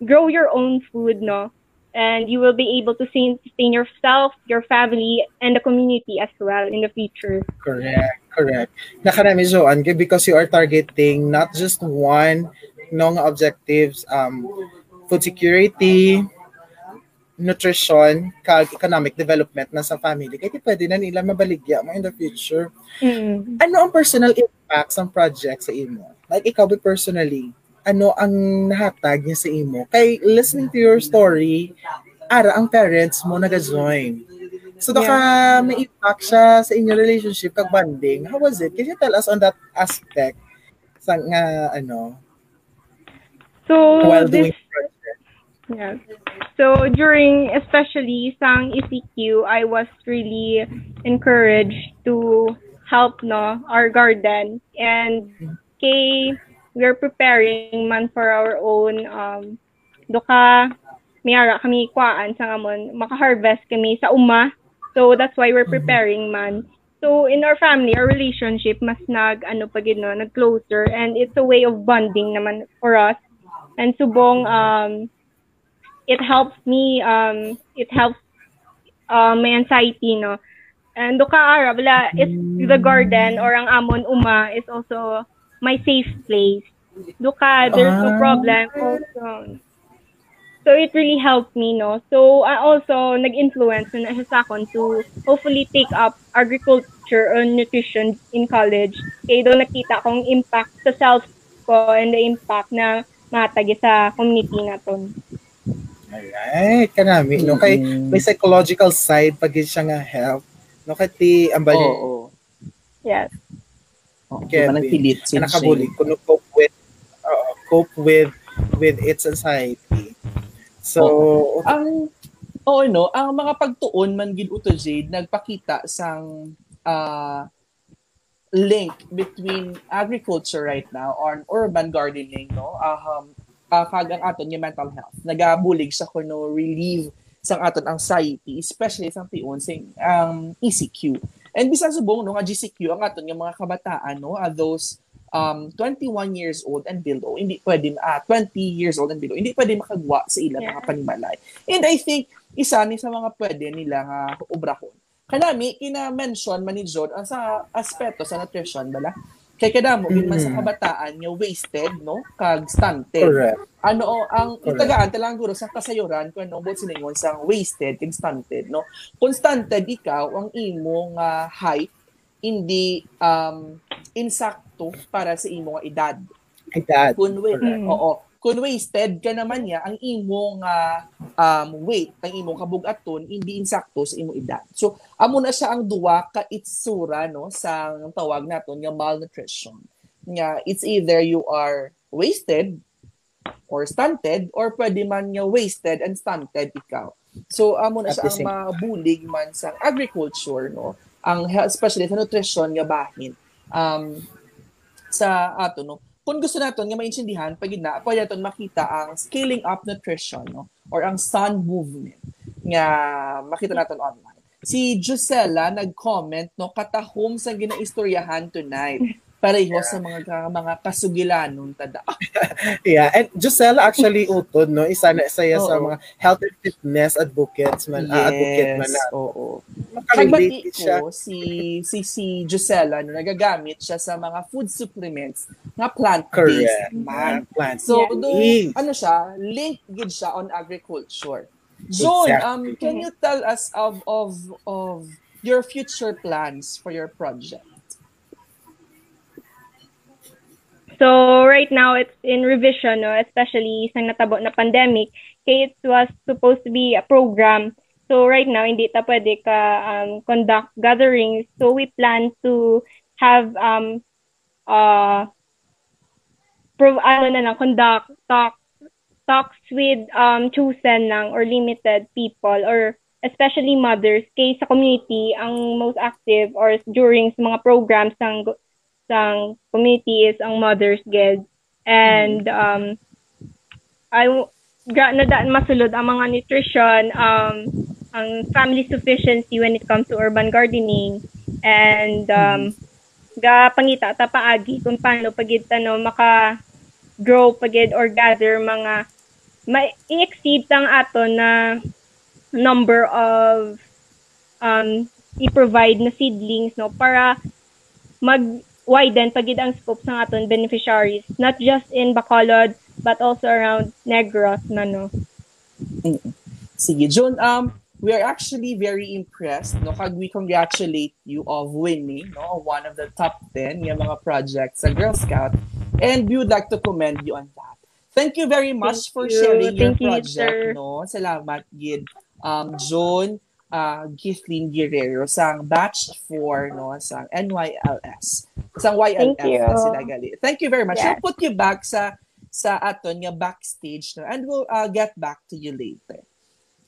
grow your own food, no? And you will be able to sustain yourself, your family, and the community as well in the future. Correct, correct. Nakarami, Joanne, because you are targeting not just one nong objectives, um, food security, nutrition, kag economic development na sa family. Kaya pwede na nila mabaligya mo in the future. Mm. Ano ang personal impacts ng project sa imo? Like ikaw personally, ano ang nahatag niya sa imo? Kay listening to your story, ara ang parents mo naga-join. So doka yeah. may impact siya sa inyo relationship kag bonding. How was it? Can you tell us on that aspect? Sa nga ano? So while this, doing Yeah. So during especially Sang E C Q, I was really encouraged to help no our garden, and kay we're preparing man for our own um doka mayara kami kuan sa ngamon makaharvest kami sa uma. So that's why we're preparing man. So in our family, our relationship mas nag ano pagid no nag closer, and it's a way of bonding naman for us. And subong um it helps me um it helps uh, my anxiety no. And doka ara wala is the garden or ang amon uma is also my safe place. Doka there's no problem also. So it really helped me, no? So I also nag-influence na sa akon to hopefully take up agriculture or nutrition in college. Kaya doon nakita akong impact sa self ko and the impact na matagi sa community naton. Alright, kanami, no? Kay may psychological side pag siya nga help, no? Kati ambali. Oo. Yes. Okay, manantilit siya. Nakabuli, kuno cope with, uh, cope with, with its anxiety. So, oh. ang oo oh, no, ang mga pagtuon man gid uto Jade nagpakita sang uh, link between agriculture right now on urban gardening no. Ah um, uh, kag ang aton yung mental health. Nagabulig sa kuno relieve sang aton anxiety, especially sang tiun sing um E C Q. And bisan subong no nga G C Q ang aton yung mga kabataan no, uh, those um twenty-one years old and below hindi pwede ah uh, twenty years old and below hindi pwede makagwa sa ilang yeah. mga panimalay. And I think isa ni sa mga pwede nila nga uh, obrahon kanami ina-mention man ni John uh, sa aspeto sa nutrition bala kay kadamo mm-hmm. man sa kabataan nga wasted no kag stunted. Correct. Ano ang itagaan talang guro sa kasayuran kuno but silingon sa wasted and stunted no constanted ikaw ang imong uh, height hindi um insakto para sa imong edad. Edad. Kun mm. oo, kun wasted ka naman niya ang imong uh, um weight, ang imong kabug-aton hindi insakto sa imong edad. So amo na siya ang duwa ka itsura no sa tawag naton nga malnutrition. Nga it's either you are wasted or stunted or pwede man nga wasted and stunted ikaw. So amo na siya ang mabulig man sa agriculture no. Ang health, especially sa nutrition nga bahin um, sa ato no kung gusto naton nga maintindihan pag na pwede naton makita ang scaling up nutrition no or ang sun movement nga makita naton online. Si Gisela nag-comment no katahom sa ginaistoryahan tonight pareho yeah. sa mga mga kasugilanon tada. Yeah, and Gisela actually utod no isa na saya oh, sa mga health and fitness advocates man yes, ah, advocate man na. Oo. Makarelate siya si si si Gisela no nagagamit siya sa mga food supplements nga plant-based man. Plant. So yeah. do, ano siya link gid siya on agriculture. John, exactly. um can you tell us of of of your future plans for your project? So right now it's in revision, no? Especially sa natabo na pandemic. Kaya it was supposed to be a program. So right now hindi ta pwede ka um, conduct gatherings. So we plan to have um uh pro ano na lang, conduct talk talks with um chosen lang or limited people or especially mothers. Kaya sa community ang most active or during sa mga programs ng sang community is ang Mothers Guild. And um I gra na daan masulod ang mga nutrition um ang family sufficiency when it comes to urban gardening and um ga pangita ta paagi kung paano pagid no maka grow pagid or gather mga may exceed tang ato na number of um i-provide na seedlings no para mag widen pagid ang scope sa aton beneficiaries not just in Bacolod but also around Negros na no. Sige John, um we are actually very impressed no kag we congratulate you of winning no one of the top ten yung mga projects sa Girl Scout and we would like to commend you on that. Thank you very much Thank for you. sharing Thank your you, project sir. no. Salamat gid um John Uh, Giflin Guerrero sang batch four no sang N Y L S sang Y L S sila gali. Thank you very much. Yes. I'll put you back sa sa aton nga backstage na, and we'll uh, get back to you later.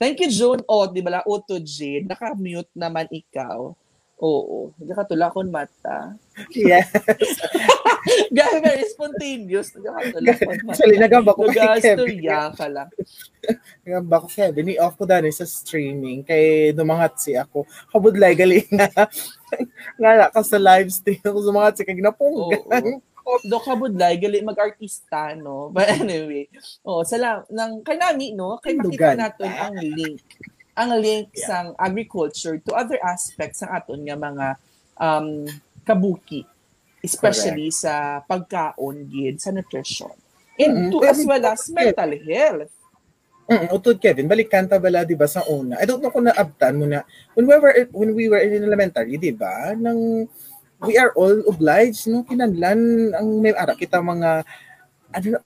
Thank you, June. O, oh, di ba la? Oto Jade, naka-mute naman ikaw. Oo. Hindi ka tula akong mata. Yes. Gaya, very spontaneous. Hindi ka tula akong mata. Actually, nagamba ko kay Kevin. Nagasturiya ka lang. Nagamba ko kay Kevin. I-off ko dahil sa streaming. Kay dumangat si ako. Kabudlay, galing nga. Nga ka sa live still. Dumangat si kay ginapunggan. Do kabudlay, galing mag-artista, no? But anyway. Oo, salam. Nang kay nami, no? Kay makita natin ang link. ang link yeah. sang agriculture to other aspects ng aton nga mga um, kabuki, especially Correct. Sa pagkaon gid sa nutrition and mm-hmm. to as well as mental health. Mm-hmm. Utod Kevin, balikan ta bala di ba sa una? I don't know kung naabtan mo na when we were when we were in elementary, di ba? Nang we are all obliged no kinahanglan ang may ara kita mga ano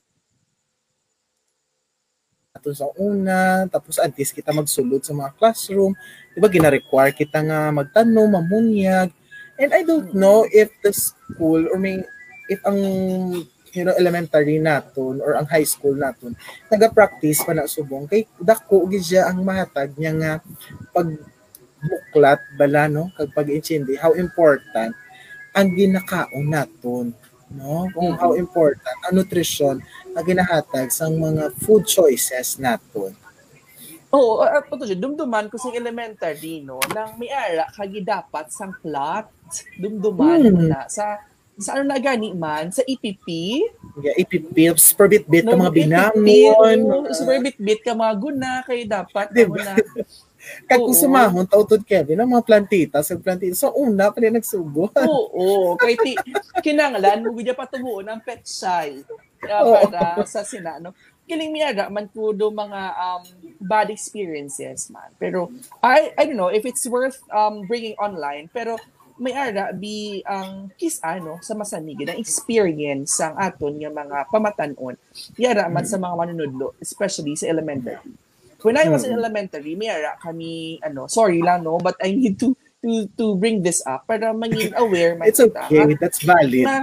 sa una, tapos at least kita magsulod sa mga classroom. Diba, gina-require kita nga magtanong, mamunyag. And I don't know if the school, or may, if ang you know, elementary natin, or ang high school natin, naga-practice pa na subong. Kay dako, gidya ang mahatag niya nga pagbuklat, bala, no? Pag-inchindi, how important ang ginakaon natin. No? Kung how important ang nutrition na ginahatag sa mga food choices natin. Oo, oh, at pato dumduman ko sa elementary, no, nang may ara kagi dapat sang plot, dumduman hmm. mo na sa, sa ano na gani man, sa E P P. Yeah, E P P, super bit-bit no, ka mga binamon. Uh, super bit-bit ka mga guna, kayo dapat. Diba? Na, Kaya kung sumahon, tautod Kevin, ang mga plantita, sa plantita. So, una, pala nagsubo. Oo, oo. Kaya ti, kinanglan, huwag niya patubuon ang petsay uh, para sa sinano. Kiling miyaga, man po do mga um, bad experiences man. Pero, I I don't know if it's worth um, bringing online, pero may ara bi ang um, kiss ano sa masanigid ang experience ang aton nga mga pamatanon. Yara man sa mga manunudlo, especially sa elementary. When I was in elementary, mayara kami, ano, sorry lang, no, but I need to to to bring this up para maging aware. It's okay, ta, that's valid. Na,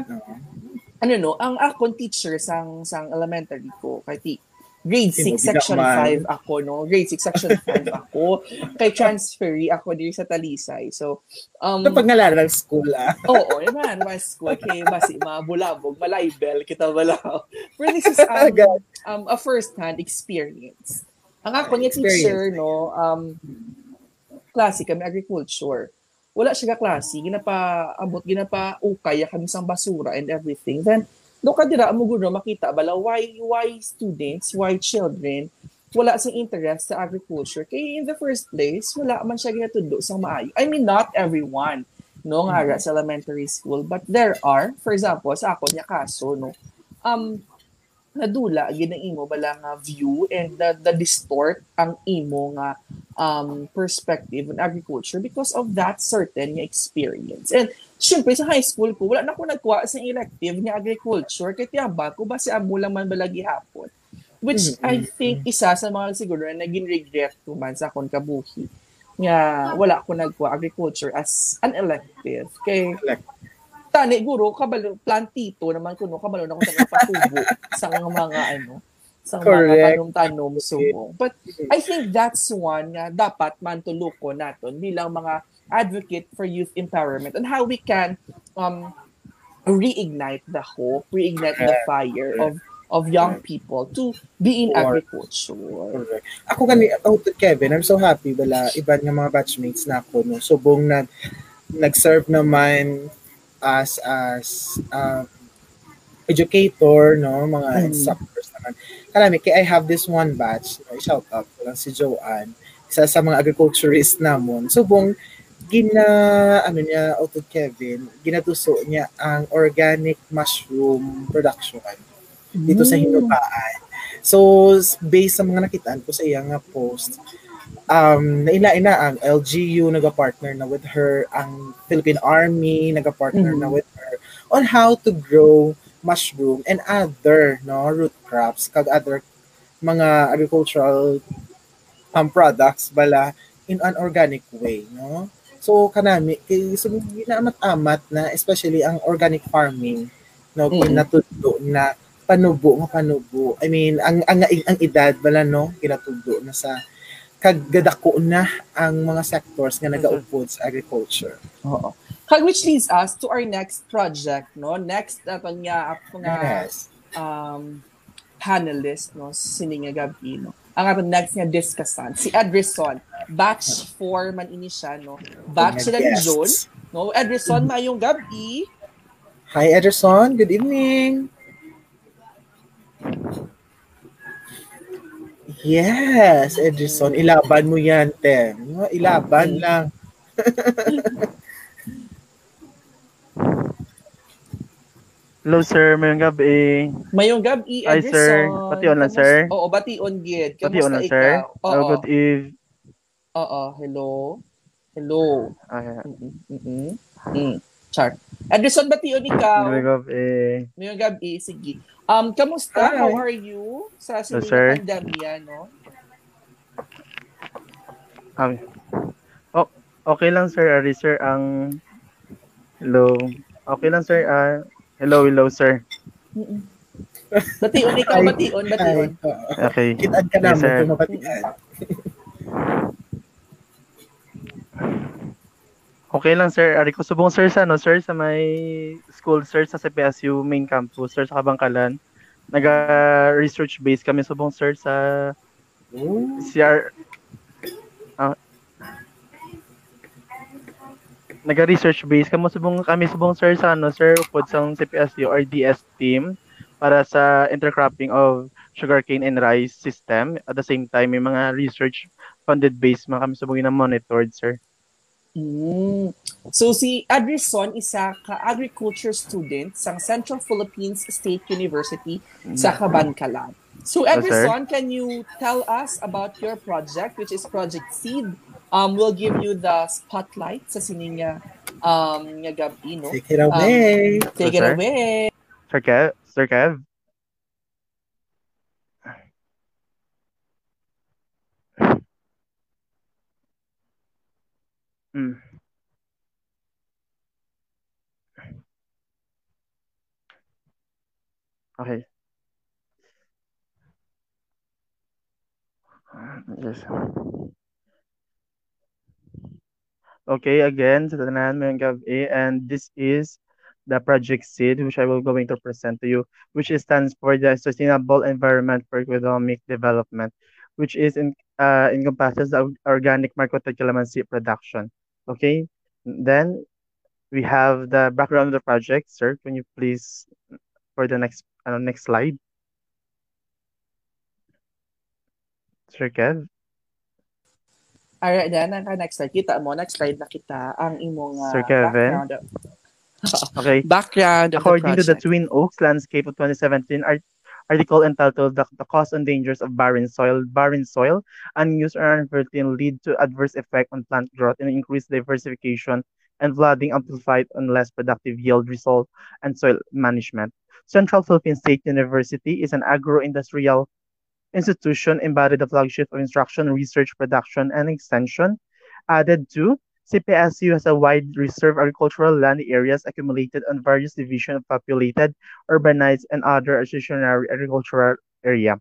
ano, no, ang akong teacher sang sang elementary ko, kay grade six, section five ako, no? Grade six, section five ako. Kay transferee ako dito sa Talisay. So, um... Ito pag nalarang school, ah. Oo, oh, naman, my school. Kaya basi, mabulabog, malibel, kita balaw. But this is um, um, a first-hand experience. Ang ako niya teacher, no, um, klase kami, agriculture. Wala siya ka-klase, ginapa-abot, ginapa-ukay, kami sang basura and everything. Then, no, kadira, amuguro, makita, bala, why, why students, why children, wala siyang interest sa agriculture. Kaya in the first place, wala man siya ginatundo sa maayo. I mean, not everyone, no, nga mm-hmm. sa elementary school, but there are, for example, sa ako niya kaso, no, um, nadula gina imo bala nga view and the, the distort ang imo nga um perspective on agriculture because of that certain experience. And syempre sa high school ko wala na ko nagkuha sa elective nga agriculture kay tiyaba ko basi amo lang man bala gihapon, which mm-hmm. I think isa sa mga siguro na naging regret ko man sa akong kabuhi nga wala ko nagkuha agriculture as an elective kay tani guro kabalo plantito naman kuno kabalo na ko sa patubo sa mga ano sa mga tanum-tanum subo. But I think that's one nga dapat mantuluko naton bilang mga advocate for youth empowerment and how we can um reignite the hope, reignite the fire of of young people to be in or, agriculture. Correct. Ako kani ako Kevin, I'm so happy bala iban nga mga batchmates na ako no subong nag nag-serve naman as as uh, educator no mga instructors mm. naman karami kay I have this one batch no shout out ko lang si Joanne isa sa mga agriculturist namon subong gina ano niya auto Kevin ginatuso niya ang organic mushroom production mm. dito sa Hinupaan. So based sa mga nakitaan ko sa iya nga post Um, nailain na ang L G U, nag-partner na with her, ang Philippine Army, nag-partner mm-hmm. na with her on how to grow mushroom and other no root crops, kag other mga agricultural um, products bala in an organic way. No? So, kanami, kay, so, ginaamat-amat na, especially ang organic farming, no, mm-hmm. natuto na panubo nga panubo. I mean, ang ang, ang edad bala no ginatubo na sa kagdadako na ang mga sectors nga nagaupod sa agriculture. Oo. Kag which leads us to our next project, no? Next atong nga atong nga yes. um panelist no sini nga gabi no. Ang atong next nga discussant si Edrison. Batch four man ini siya no. Batch sila ni John. No, Edrison, mayong gabi. Hi Edrison, good evening. Yes, Edrison, ilaban mo yan, te. Ilaban lang. Hello sir, mayong gabi. Mayong gabi, Edrison. Hi sir, bation lang sir. Oo, bation gid. Bation lang sir. Oh, good evening. Oo, hello. Hello. Ah, mm-mm. Mm. Char. Edrison, bation ikaw. Mayong gabi. Mayong gabi, sige. Um, kamusta? Hi. How are you? Sa sining so, pandemya, no? Um, oh, okay lang, sir. Ari, sir. Ang... Hello. Okay lang, sir. Uh, hello, hello, sir. Bation ikaw, bation, bation. Okay. Kitaan ka naman kung mabatian. Okay lang sir, ari ko subong sir sa no sir sa may school sir sa C P S U main campus sir sa Cabankalan. Naga research base kami subong sir sa C R uh, Naga research base kami subong kami subong sir sa no sir upod sa C P S U R D S team para sa intercropping of sugarcane and rice system. At the same time may mga research funded base mga kami subong na monitored sir. Mm. So si Edrison isa ka agriculture student sa Central Philippines State University sa Cabancalan. So Edrison, oh, can you tell us about your project, which is Project SEED? Um, we'll give you the spotlight sa sininga um nga gabi, no? Take it away. Um, take so, it sir? away. Sir Kev, Sir Kev. Mm. Okay. Yes. Okay, again, sa tanan mayong gabi, and this is the Project SEED, which I will going to present to you, which is stands for the Sustainable Environment for Economic Development, which is in, uh, encompasses the organic micro-tilled calamansi production. Okay, then we have the background of the project, sir. Can you please for the next uh, next slide, Sir Kev? All right, then ang next slide kita mo, next slide na kita ang imong uh, Sir Kevin. Background of... okay. Background of according the to the Twin Oaks Landscape of twenty seventeen art article entitled the, the Costs and Dangers of Barren Soil. Barren soil, unused and unfertile, lead to adverse effect on plant growth and increased diversification and flooding amplified on less productive yield result and soil management. Central Philippines State University is an agro-industrial institution embodied the flagship of instruction, research, production, and extension. Added to, C P S U has a wide reserve agricultural land areas accumulated on various divisions of populated, urbanized, and other stationary agricultural area.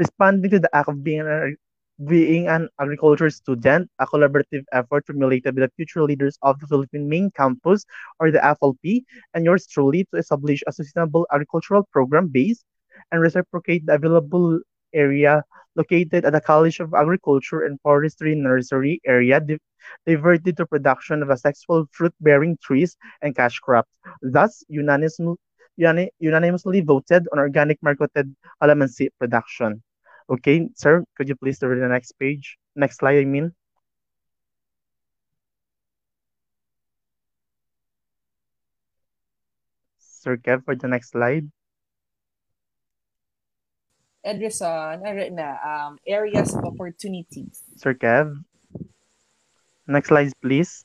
Responding to the act of being an, being an agriculture student, a collaborative effort formulated by the future leaders of the Philippine Main Campus, or the F L P, and yours truly to establish a sustainable agricultural program base and reciprocate the available area located at the College of Agriculture and Forestry Nursery area diverted to production of a sexual fruit-bearing trees and cash crops. Thus, unanimously, unanimously voted on organic marketed calamansi production. Okay, sir, could you please read the next page? Next slide, I mean. Sir Kev, for the next slide. Edrison, alright na, um, areas of opportunities. Sir Kev. Next slide, please.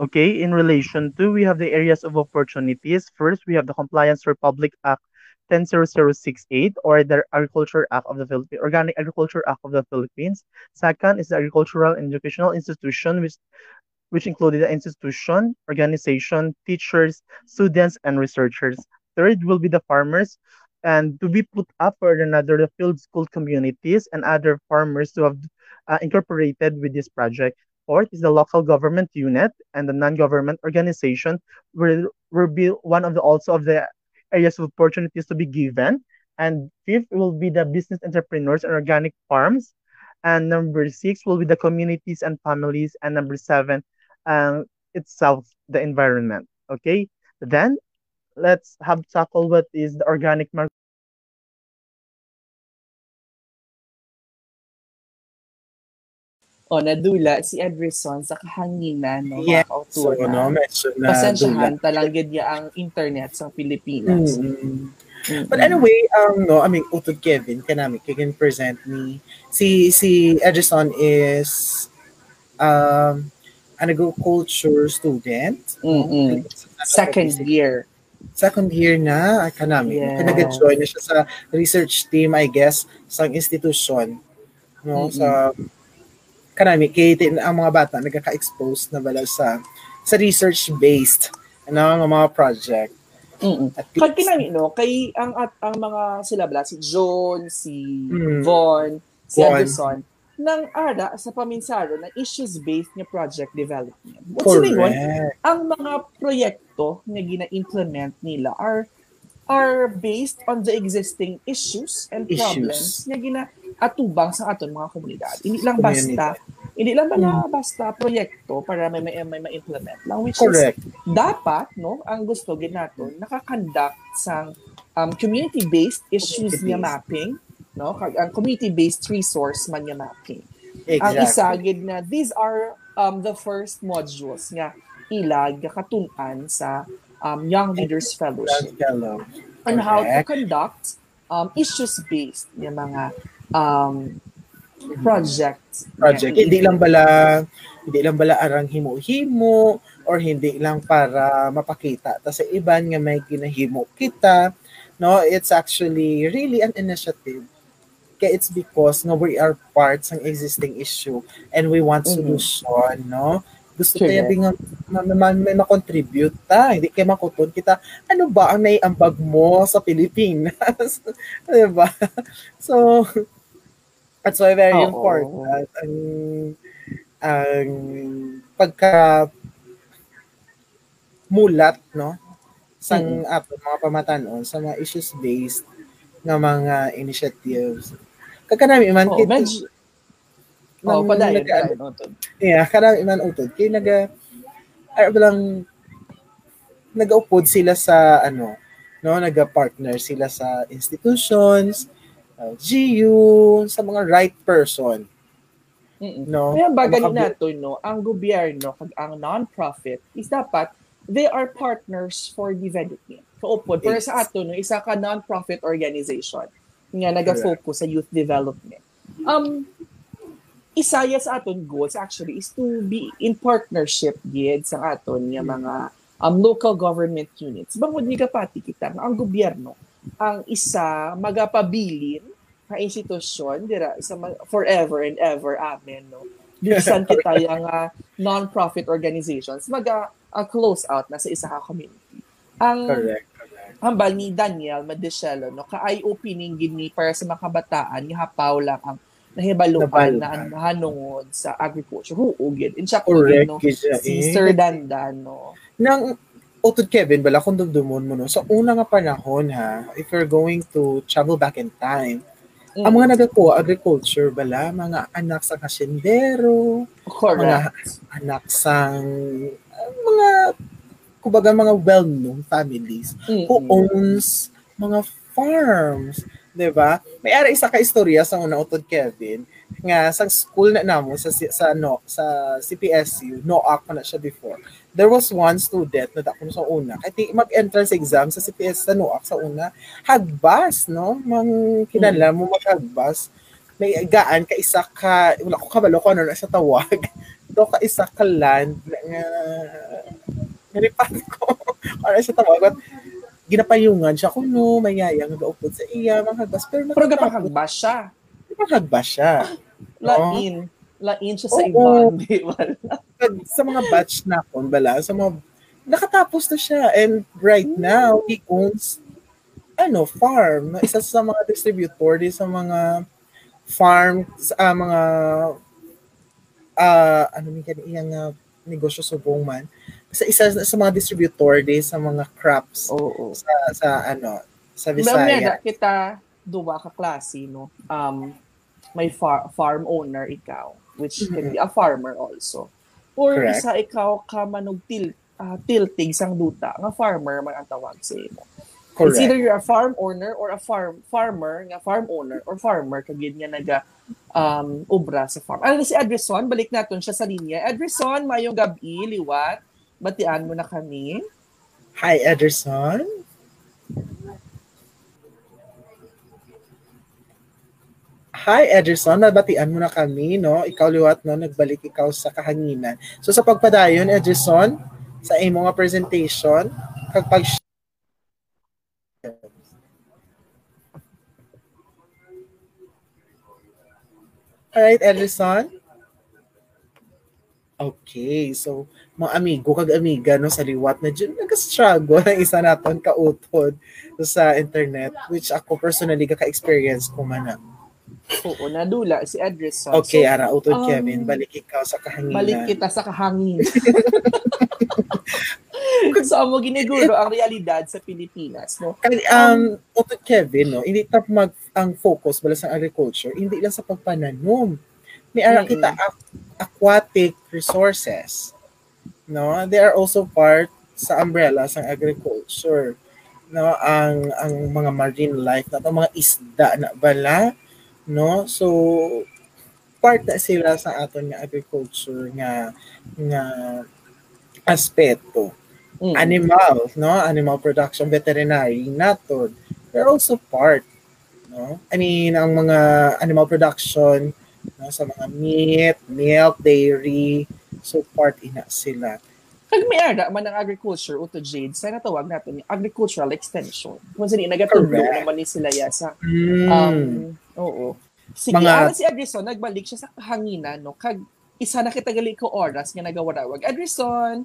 Okay, in relation to, we have the areas of opportunities. First, we have the compliance for Republic Act ten thousand sixty-eight or the Agriculture Act of the Philippines, Organic Agriculture Act of the Philippines. Second is the Agricultural and Educational Institution, which which included the institution, organization, teachers, students, and researchers. Third will be the farmers, and to be put up for another the field school communities and other farmers who have uh, incorporated with this project. Fourth is the local government unit and the non-government organization will, will be one of the also of the areas of opportunities to be given. And fifth will be the business entrepreneurs and organic farms. And number six will be the communities and families. And number seven, uh, itself, the environment. Okay, then let's have tackle what is the organic market. O, nadula si Edrison sa kahanginan ng no, yeah. Mga kauturan. So, no, medyo na pasensyahan talagid niya ang internet sa Pilipinas. Mm-hmm. Mm-hmm. But anyway, um, no, I mean, utod Kevin, kanami, kagan present ni, si, si Edrison is um, an agriculture student. Mm-hmm. Second year. Second year na, kanami. Yeah. Nag-join na siya sa research team, I guess, sa institution. No, mm-hmm. Sa... Karami, kaya ang mga bata nagkaka-expose na bala sa, sa research-based na ano, mga project. Mm-mm. At least, kinami, no? Kay ang, at, ang mga sila bala, si John, si mm, Vaughn, si Vaughn. Anderson, nang ara sa paminsaro ng issues-based na project development. What's correct. Yun, ang mga proyekto na gina-implement nila are are based on the existing issues and issues. Problems na gina- atubang sa aton mga komunidad. Hindi lang basta, hindi lang bala, basta proyekto para may may, may ma-implement lang, which correct. Is dapat, no, ang gusto ginato, nakakandak sa um, community-based issues community niya based. Mapping, no, ang community-based resource man niya mapping. Exactly. Ang isagid na, these are um, the first modules nga ilag katun-an sa um, Young Leaders Fellowship on how to conduct um, issues-based yung mga um project project yeah. Hindi lang bala hindi lang bala arang himo-himo or hindi lang para mapakita ta sa iban nga may ginahimo kita, no, it's actually really an initiative kaya it's because no we are parts ng existing issue and we want solution. Mm-hmm. No gusto sure. Tayo bingang may ma-contribute ta, hindi kayo makuton kita, ano ba ang naiambag mo sa Pilipinas? Diba? So, that's why very oh, important. Oh. At, ang, ang pagka mulat, no? Sa mm-hmm. uh, mga pamatanon, sa mga issues-based na mga initiatives. Kakanami man, oh, kita. Medyo, oh, padayon, padayon, utod. Yeah, karami man utod. Kaya naga, ay, walang, nag-upod sila sa, ano, no, nag-partner sila sa institutions, uh, G U, sa mga right person. Mm-mm. No? Kaya bagal na ito, no, ang gobyerno, ang non-profit, is dapat, they are partners for development. Kaupod. Pero sa ato, no, isa ka non-profit organization nga nag-focus sa youth development. Um, Isaya sa aton goals actually is to be in partnership gid sa aton nga mga um, local government units. Bangod ni kapati kita ang gobyerno ang isa magapabilin na institusyon dira sa forever and ever, amen, no. Bisan kita yang uh, non-profit organizations maga uh, close out na sa isa ka community. Ang correct. Hambal ni Daniel Madichello, no, ka I O P ning gini para sa mga kabataan ni hapaw lang ang nahibalukan na ang hanungod sa agriculture. Huugid. In siya ko rin, no? Si Sir Dandan, no? Nang, otod Kevin, bala kung dumdumon mo, no? Sa unang nga panahon, ha, if you're going to travel back in time, mm. ang mga nagagawa, agriculture, bala, mga anak sa kasyendero, mga anak sa mga, kumbaga, mga well-known families mm-hmm. who owns mga farms. Diba? May ara isa ka istorya sa unang utod Kevin nga sa school na namo sa sa no sa C P S U no ako na siya before. There was one student na dako sa una. Kasi mag-entrance exam sa C P S sa no ako sa una. Hagbas, no? Mang kinala mo maghagbas. May gaan ka isa ka wala ko kabalo ko ano na sa tawag. Do ka isa ka land nga nilipat ko. Ano sa tawag? But, ginapayungan siya kuno, mayayang nagaupod sa iya, manghagbas. Pero nagpapahagbas siya. Nagpapahagbas siya. Lain. Lain siya sa ibang. sa mga batch na kumbala, sa mga, nakatapos na siya. And right now, he owns, ano, farm. Isa sa mga distributor, sa mga farm, sa uh, mga, uh, ano yung kaniyang uh, negosyo sa buong man. Sa isa sa mga distributor, sa mga crops, oh, oh. Sa, sa, ano, sa Visayas. Kita, duwa ka klase, no? Um, may far farm owner ikaw, which mm-hmm. can be a farmer also. Or correct. Isa ikaw ka manugtil, uh, tiltig sang duta, nga farmer man ang tawag sa imo. It's either you're a farm owner or a farm farmer, nga farm owner or farmer, kagid nga naga um, obra sa farm. Ano si Adreson? Balik natin siya sa linya. Adreson, mayong gabi, liwat. Batian mo na kami. Hi, Adreson. Hi, Ederson. Nabatian mo na kami, no? Ikaw liwat, no? Nagbalik ikaw sa kahanginan. So, sa pagpadayon, Ederson, sa iyong mga presentation, kapag... Alright, Ederson? Okay, so, mga amigo, kag-amiga, no? Sa liwat na dyan, nag-struggle ang isa natin kautod sa internet, which ako personally kaka-experience ko man. Oo, nadula si Adreson. Okay, so, Ara, utod um, Kevin, balik ikaw sa kahanginan. Balik kita sa kahanginan. So, amo giniguro ang realidad sa Pilipinas, no? Kali, um, utod Kevin, no? Hindi tap mag ang focus bala sa agriculture, hindi lang sa pagpananom. May ara kita aquatic resources, no? They are also part sa umbrella sa agriculture, no? Ang ang mga marine life, na mga isda na bala, no? So, part na sila sa aton nga agriculture nga nga aspeto. Mm. Animal, no? Animal production, veterinary, natod. They're also part, no? I mean, ang mga animal production, no? Sa mga meat, milk, dairy, so part ina sila. Kag may arda man ang agriculture, Uto Jade, sa natawag natin yung agricultural extension. Kung saan nagatulong naman ni sila ya sa mm. um, oo. Sige, mga... Ara si Adreson, nagbalik siya sa kahanginan, no? Kag isa na kitagali ko oras nga nagawarawag. Adreson,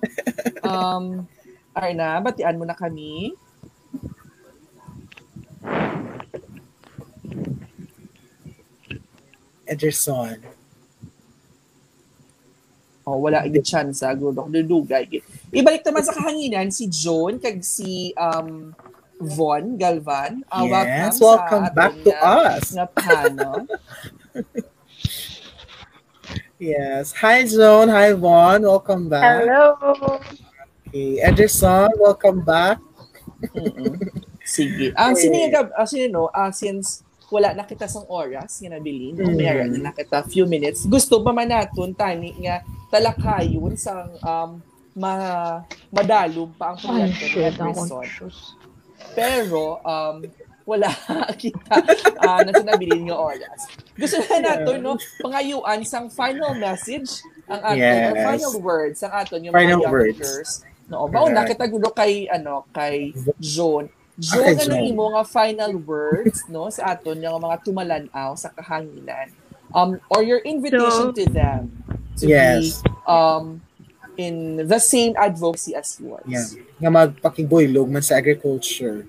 um, Arna, batian mo na kami. Adreson. Oh, wala ang chance, ha? Good luck, dudugay. Ibalik naman sa kahanginan si John, kag si... Um, Yvonne Galvan, uh, yes, welcome, welcome back to na, us. Na panel. Yes, hi Joan, hi Yvonne, welcome back. Hello. Okay, Ederson, welcome back. Sige. Ang um, sinigab, uh, sino, uh, since wala na kita sang oras, nga nabilin, mm. mayroon na kita few minutes, gusto pa man natin, tani nga talakayon sang um, ma madalog pa ang proyekto ni Ederson. Pero, um, wala kita uh, na sinabilin nga oras. Gusto na nato, no, pangayuan sang final message, ang ato, yes. final words, ang ato, yung final mga words. No, baon na, kita gulo kay, ano, kay John. John, okay, ano yung mga final words, no, sa ato, yung mga tumalanaw sa kahanginan. Um, or your invitation so, to them to yes. be, um, in the same advocacy as yours. Yeah. Nga magpakiboylog man sa agriculture.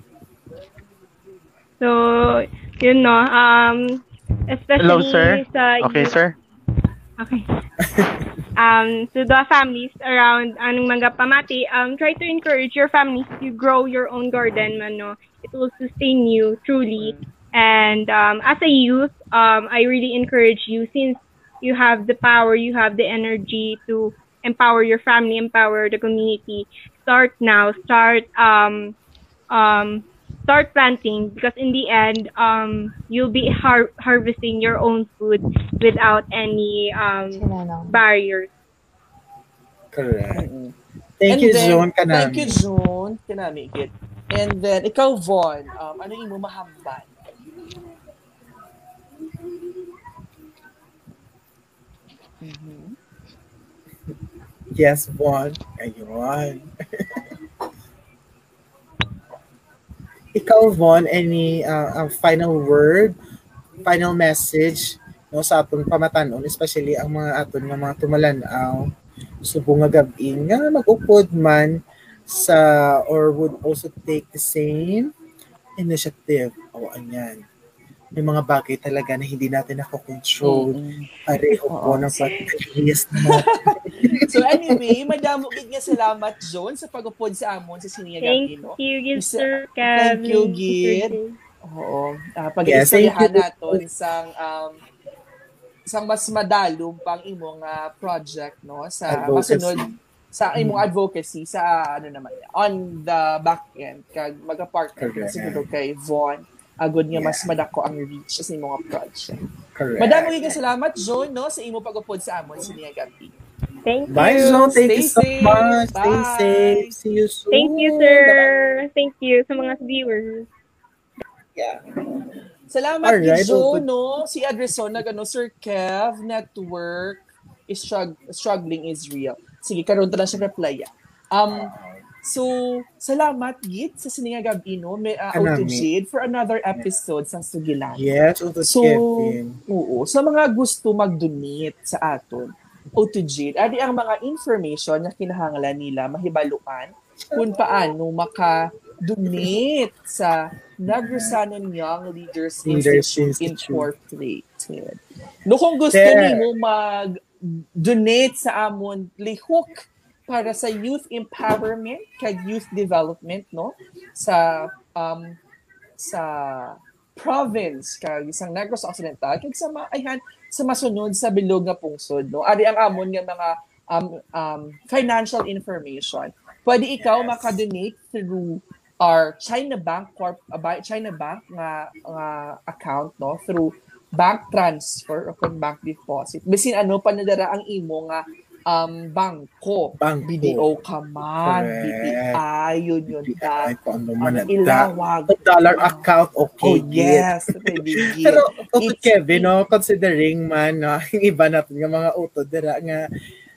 So, yun no, um, especially hello, sir. Sa... Okay, youth. Sir. Okay. um, to the families around anong mga pamati, um, try to encourage your families to grow your own garden, man, no? It will sustain you, truly. And um, as a youth, um, I really encourage you, since you have the power, you have the energy to empower your family, empower the community. Start now. Start um, um, start planting, because in the end, um, you'll be har harvesting your own food without any um, barriers. Correct. Mm-hmm. Thank, you, then, June, thank you, June. Thank you, June. And then, ikaw, Von, um, ano yung mahamban? Mm-hmm. Yes, Juan. Ayun. Ikaw, Juan, any uh, final word, final message, no, sa atong pamatanon, especially ang mga aton, ng mga tumalanaw, gusto po nga gabing nga mag-upod man sa or would also take the same initiative. O, anyan. May mga bagay talaga na hindi natin nakokontrol. Mm-hmm. Pareho po ng pag-areas na natin. So anyway, Madam, ugid nga salamat, John, sa pag-upod sa amon sa Siniagang Ino. Thank you, Gid, sir. Thank you, Gid. Oo. Uh, Pag-isayahan yeah, natin sang um, sang mas madalong pang imong uh, project, no? Sa advocacy. Masunod sa imong mm-hmm. advocacy sa uh, ano naman, on the back end, kag mag-partner okay. siguro kay Yvonne. Agod nga yeah. mas madako ang reach sa mga project. Correct. Madamo nga salamat, John, no, sa imo pagupod sa amon sa niya gabi. Thank you. Bye, John. Thank Stay you so safe. much. Bye. Stay safe. See you soon. Thank you, sir. Bye-bye. Thank you sa mga viewers. Yeah. Salamat, right, John, no. Si Adreson na gano, Sir Kev, network is strug- struggling is real. Sige, karon ta lang siya reply. Um, So, salamat, Git, sa Sininga Gabino, may uh, Auto-Jade, for another episode sa Sugilan. Yes, so, oo, sa so, mga gusto mag-donate sa aton, Auto-Jade, adi ang mga information na kinahanglan nila mahibaluan kung paano maka-donate sa Negrosanon Young Leaders Institute Incorporated. No, kung gusto There. nimo mag-donate sa amon lihok, para sa youth empowerment kag youth development, no, sa um sa province kag isang Negros Occidental kag sa maayan sa masunod sa bilog nga pungsod, no, ari ang amon nga mga um, um financial information pwede ikaw yes. maka-donate through our China Bank Corp uh, China Bank nga, nga account, no, through bank transfer o bank deposit bisin ano panadara ang imo nga Um, bangko, bangko, B D O ka man, B P I, yun yun ta. Ilawag. Dollar account, okay. Oh, yes. Pero, Oto Kevin, no, considering man, no, yung iba natin, yung mga Oto, dira nga,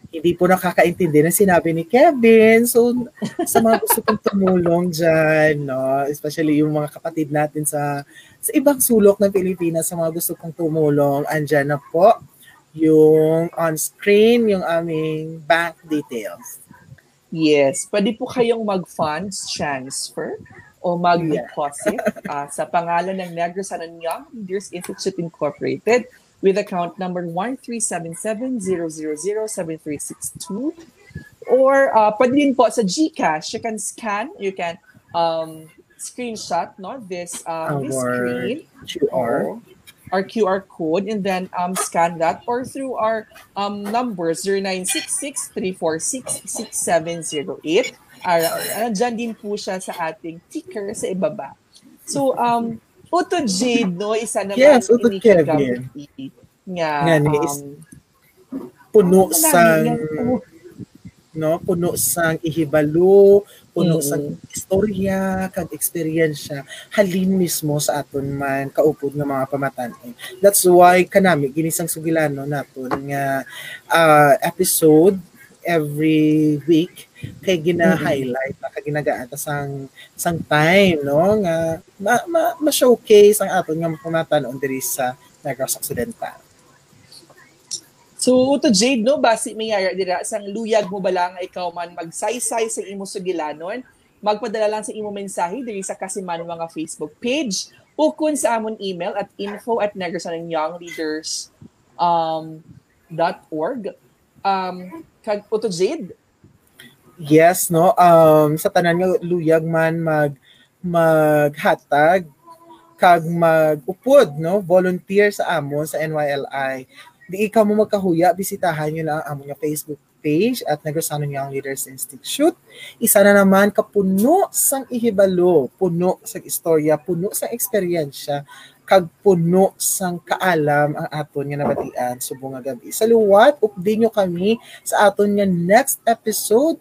hindi po nakakaintindi na sinabi ni Kevin. So, sa mga gusto pong tumulong dyan, no, especially yung mga kapatid natin sa, sa ibang sulok ng Pilipinas, sa mga gusto pong tumulong, andyan na po yung on-screen, yung aming bank details. Yes. Pwede po kayong mag-funds transfer o mag-deposit yeah. uh, sa pangalan ng Negrosanon Young Leaders Institute Incorporated with account number one three seven seven zero zero zero seven three six two or uh, pwede din po sa GCash. You can scan, you can um, screenshot, no, this, uh, this screen. Q R. Oh. Our Q R code and then um scan that or through our um number zero nine six six three four six six seven zero eight. Nandiyan din po siya sa ating ticker sa ibaba. So um Oto Jade, no, isa naman yes, Oto Kevin nga um, puno sang no puno sang ihibalo, puno mm. sang istorya kag experience halin mismo sa aton man kaupod nga mga pamatan-on. That's why kanami ginisang sugilano naton nga uh, episode every week kay gina-highlight mm-hmm. kag ginagaata sang sang time, no, nga ma-showcase ma, ma ang aton nga pamatan-on diri sa Negros Occidental. So, Oto Jade, no, basi mayayar dira, sang luyag mo bala nga ikaw man magsaysay sa imo sugilanon, magpadala lang sa imo mensahe diri sa Kasiman mga Facebook page o kun sa amon email at info at negrosanonyoungleaders um, dot org. Um, kag Oto Jade? Yes, no. Um, sa tanan nga luyag man mag maghatag, kag magupod, no, volunteer sa amon sa N Y L I. Di ikaw mo magkahuya, bisitahan nyo lang ang aming Facebook page at Negrosanon Young Leaders Institute. Isa na naman kapuno sang ihibalo, puno sang istorya, puno sang eksperyensya, kag puno sang kaalam ang aton nga nabatian subong nga gabi. Saluwat, update nyo kami sa aton nga next episode,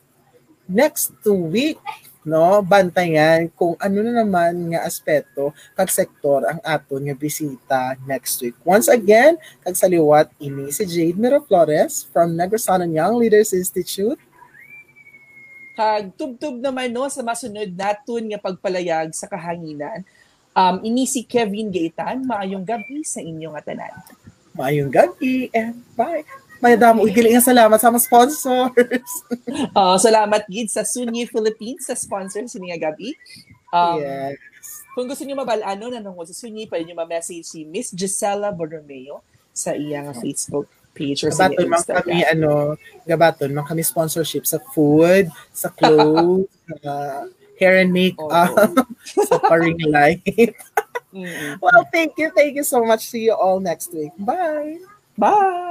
next week. No, bantayan kung ano na naman nga aspeto kag sektor ang aton nga bisita next week. Once again, kag saliwat ini si Jade Mira Flores from Negrosanon Young Leaders Institute. Kag tubtub naman, no, sa masunod naton nga pagpalayag sa kahanginan. Um ini si Kevin Gaitan, maayong gabi sa inyong tanan. Maayong gabi and bye. Madam, giling salamat sa mga sponsors. Uh, salamat gid sa Suni Philippines sa sponsors niya gabi. Um, yes. Kung gusto niyo mabalaano nanong sa Suni, pwede niyo ma-message si Miss Gisela Borromeo sa iyang Facebook page or gabaton man kami ano, gabaton man kami sponsorship sa food, sa clothes, uh, hair and makeup, oh. Sa paring light. Mm-hmm. Well, thank you. Thank you so much. See you all next week. Bye. Bye.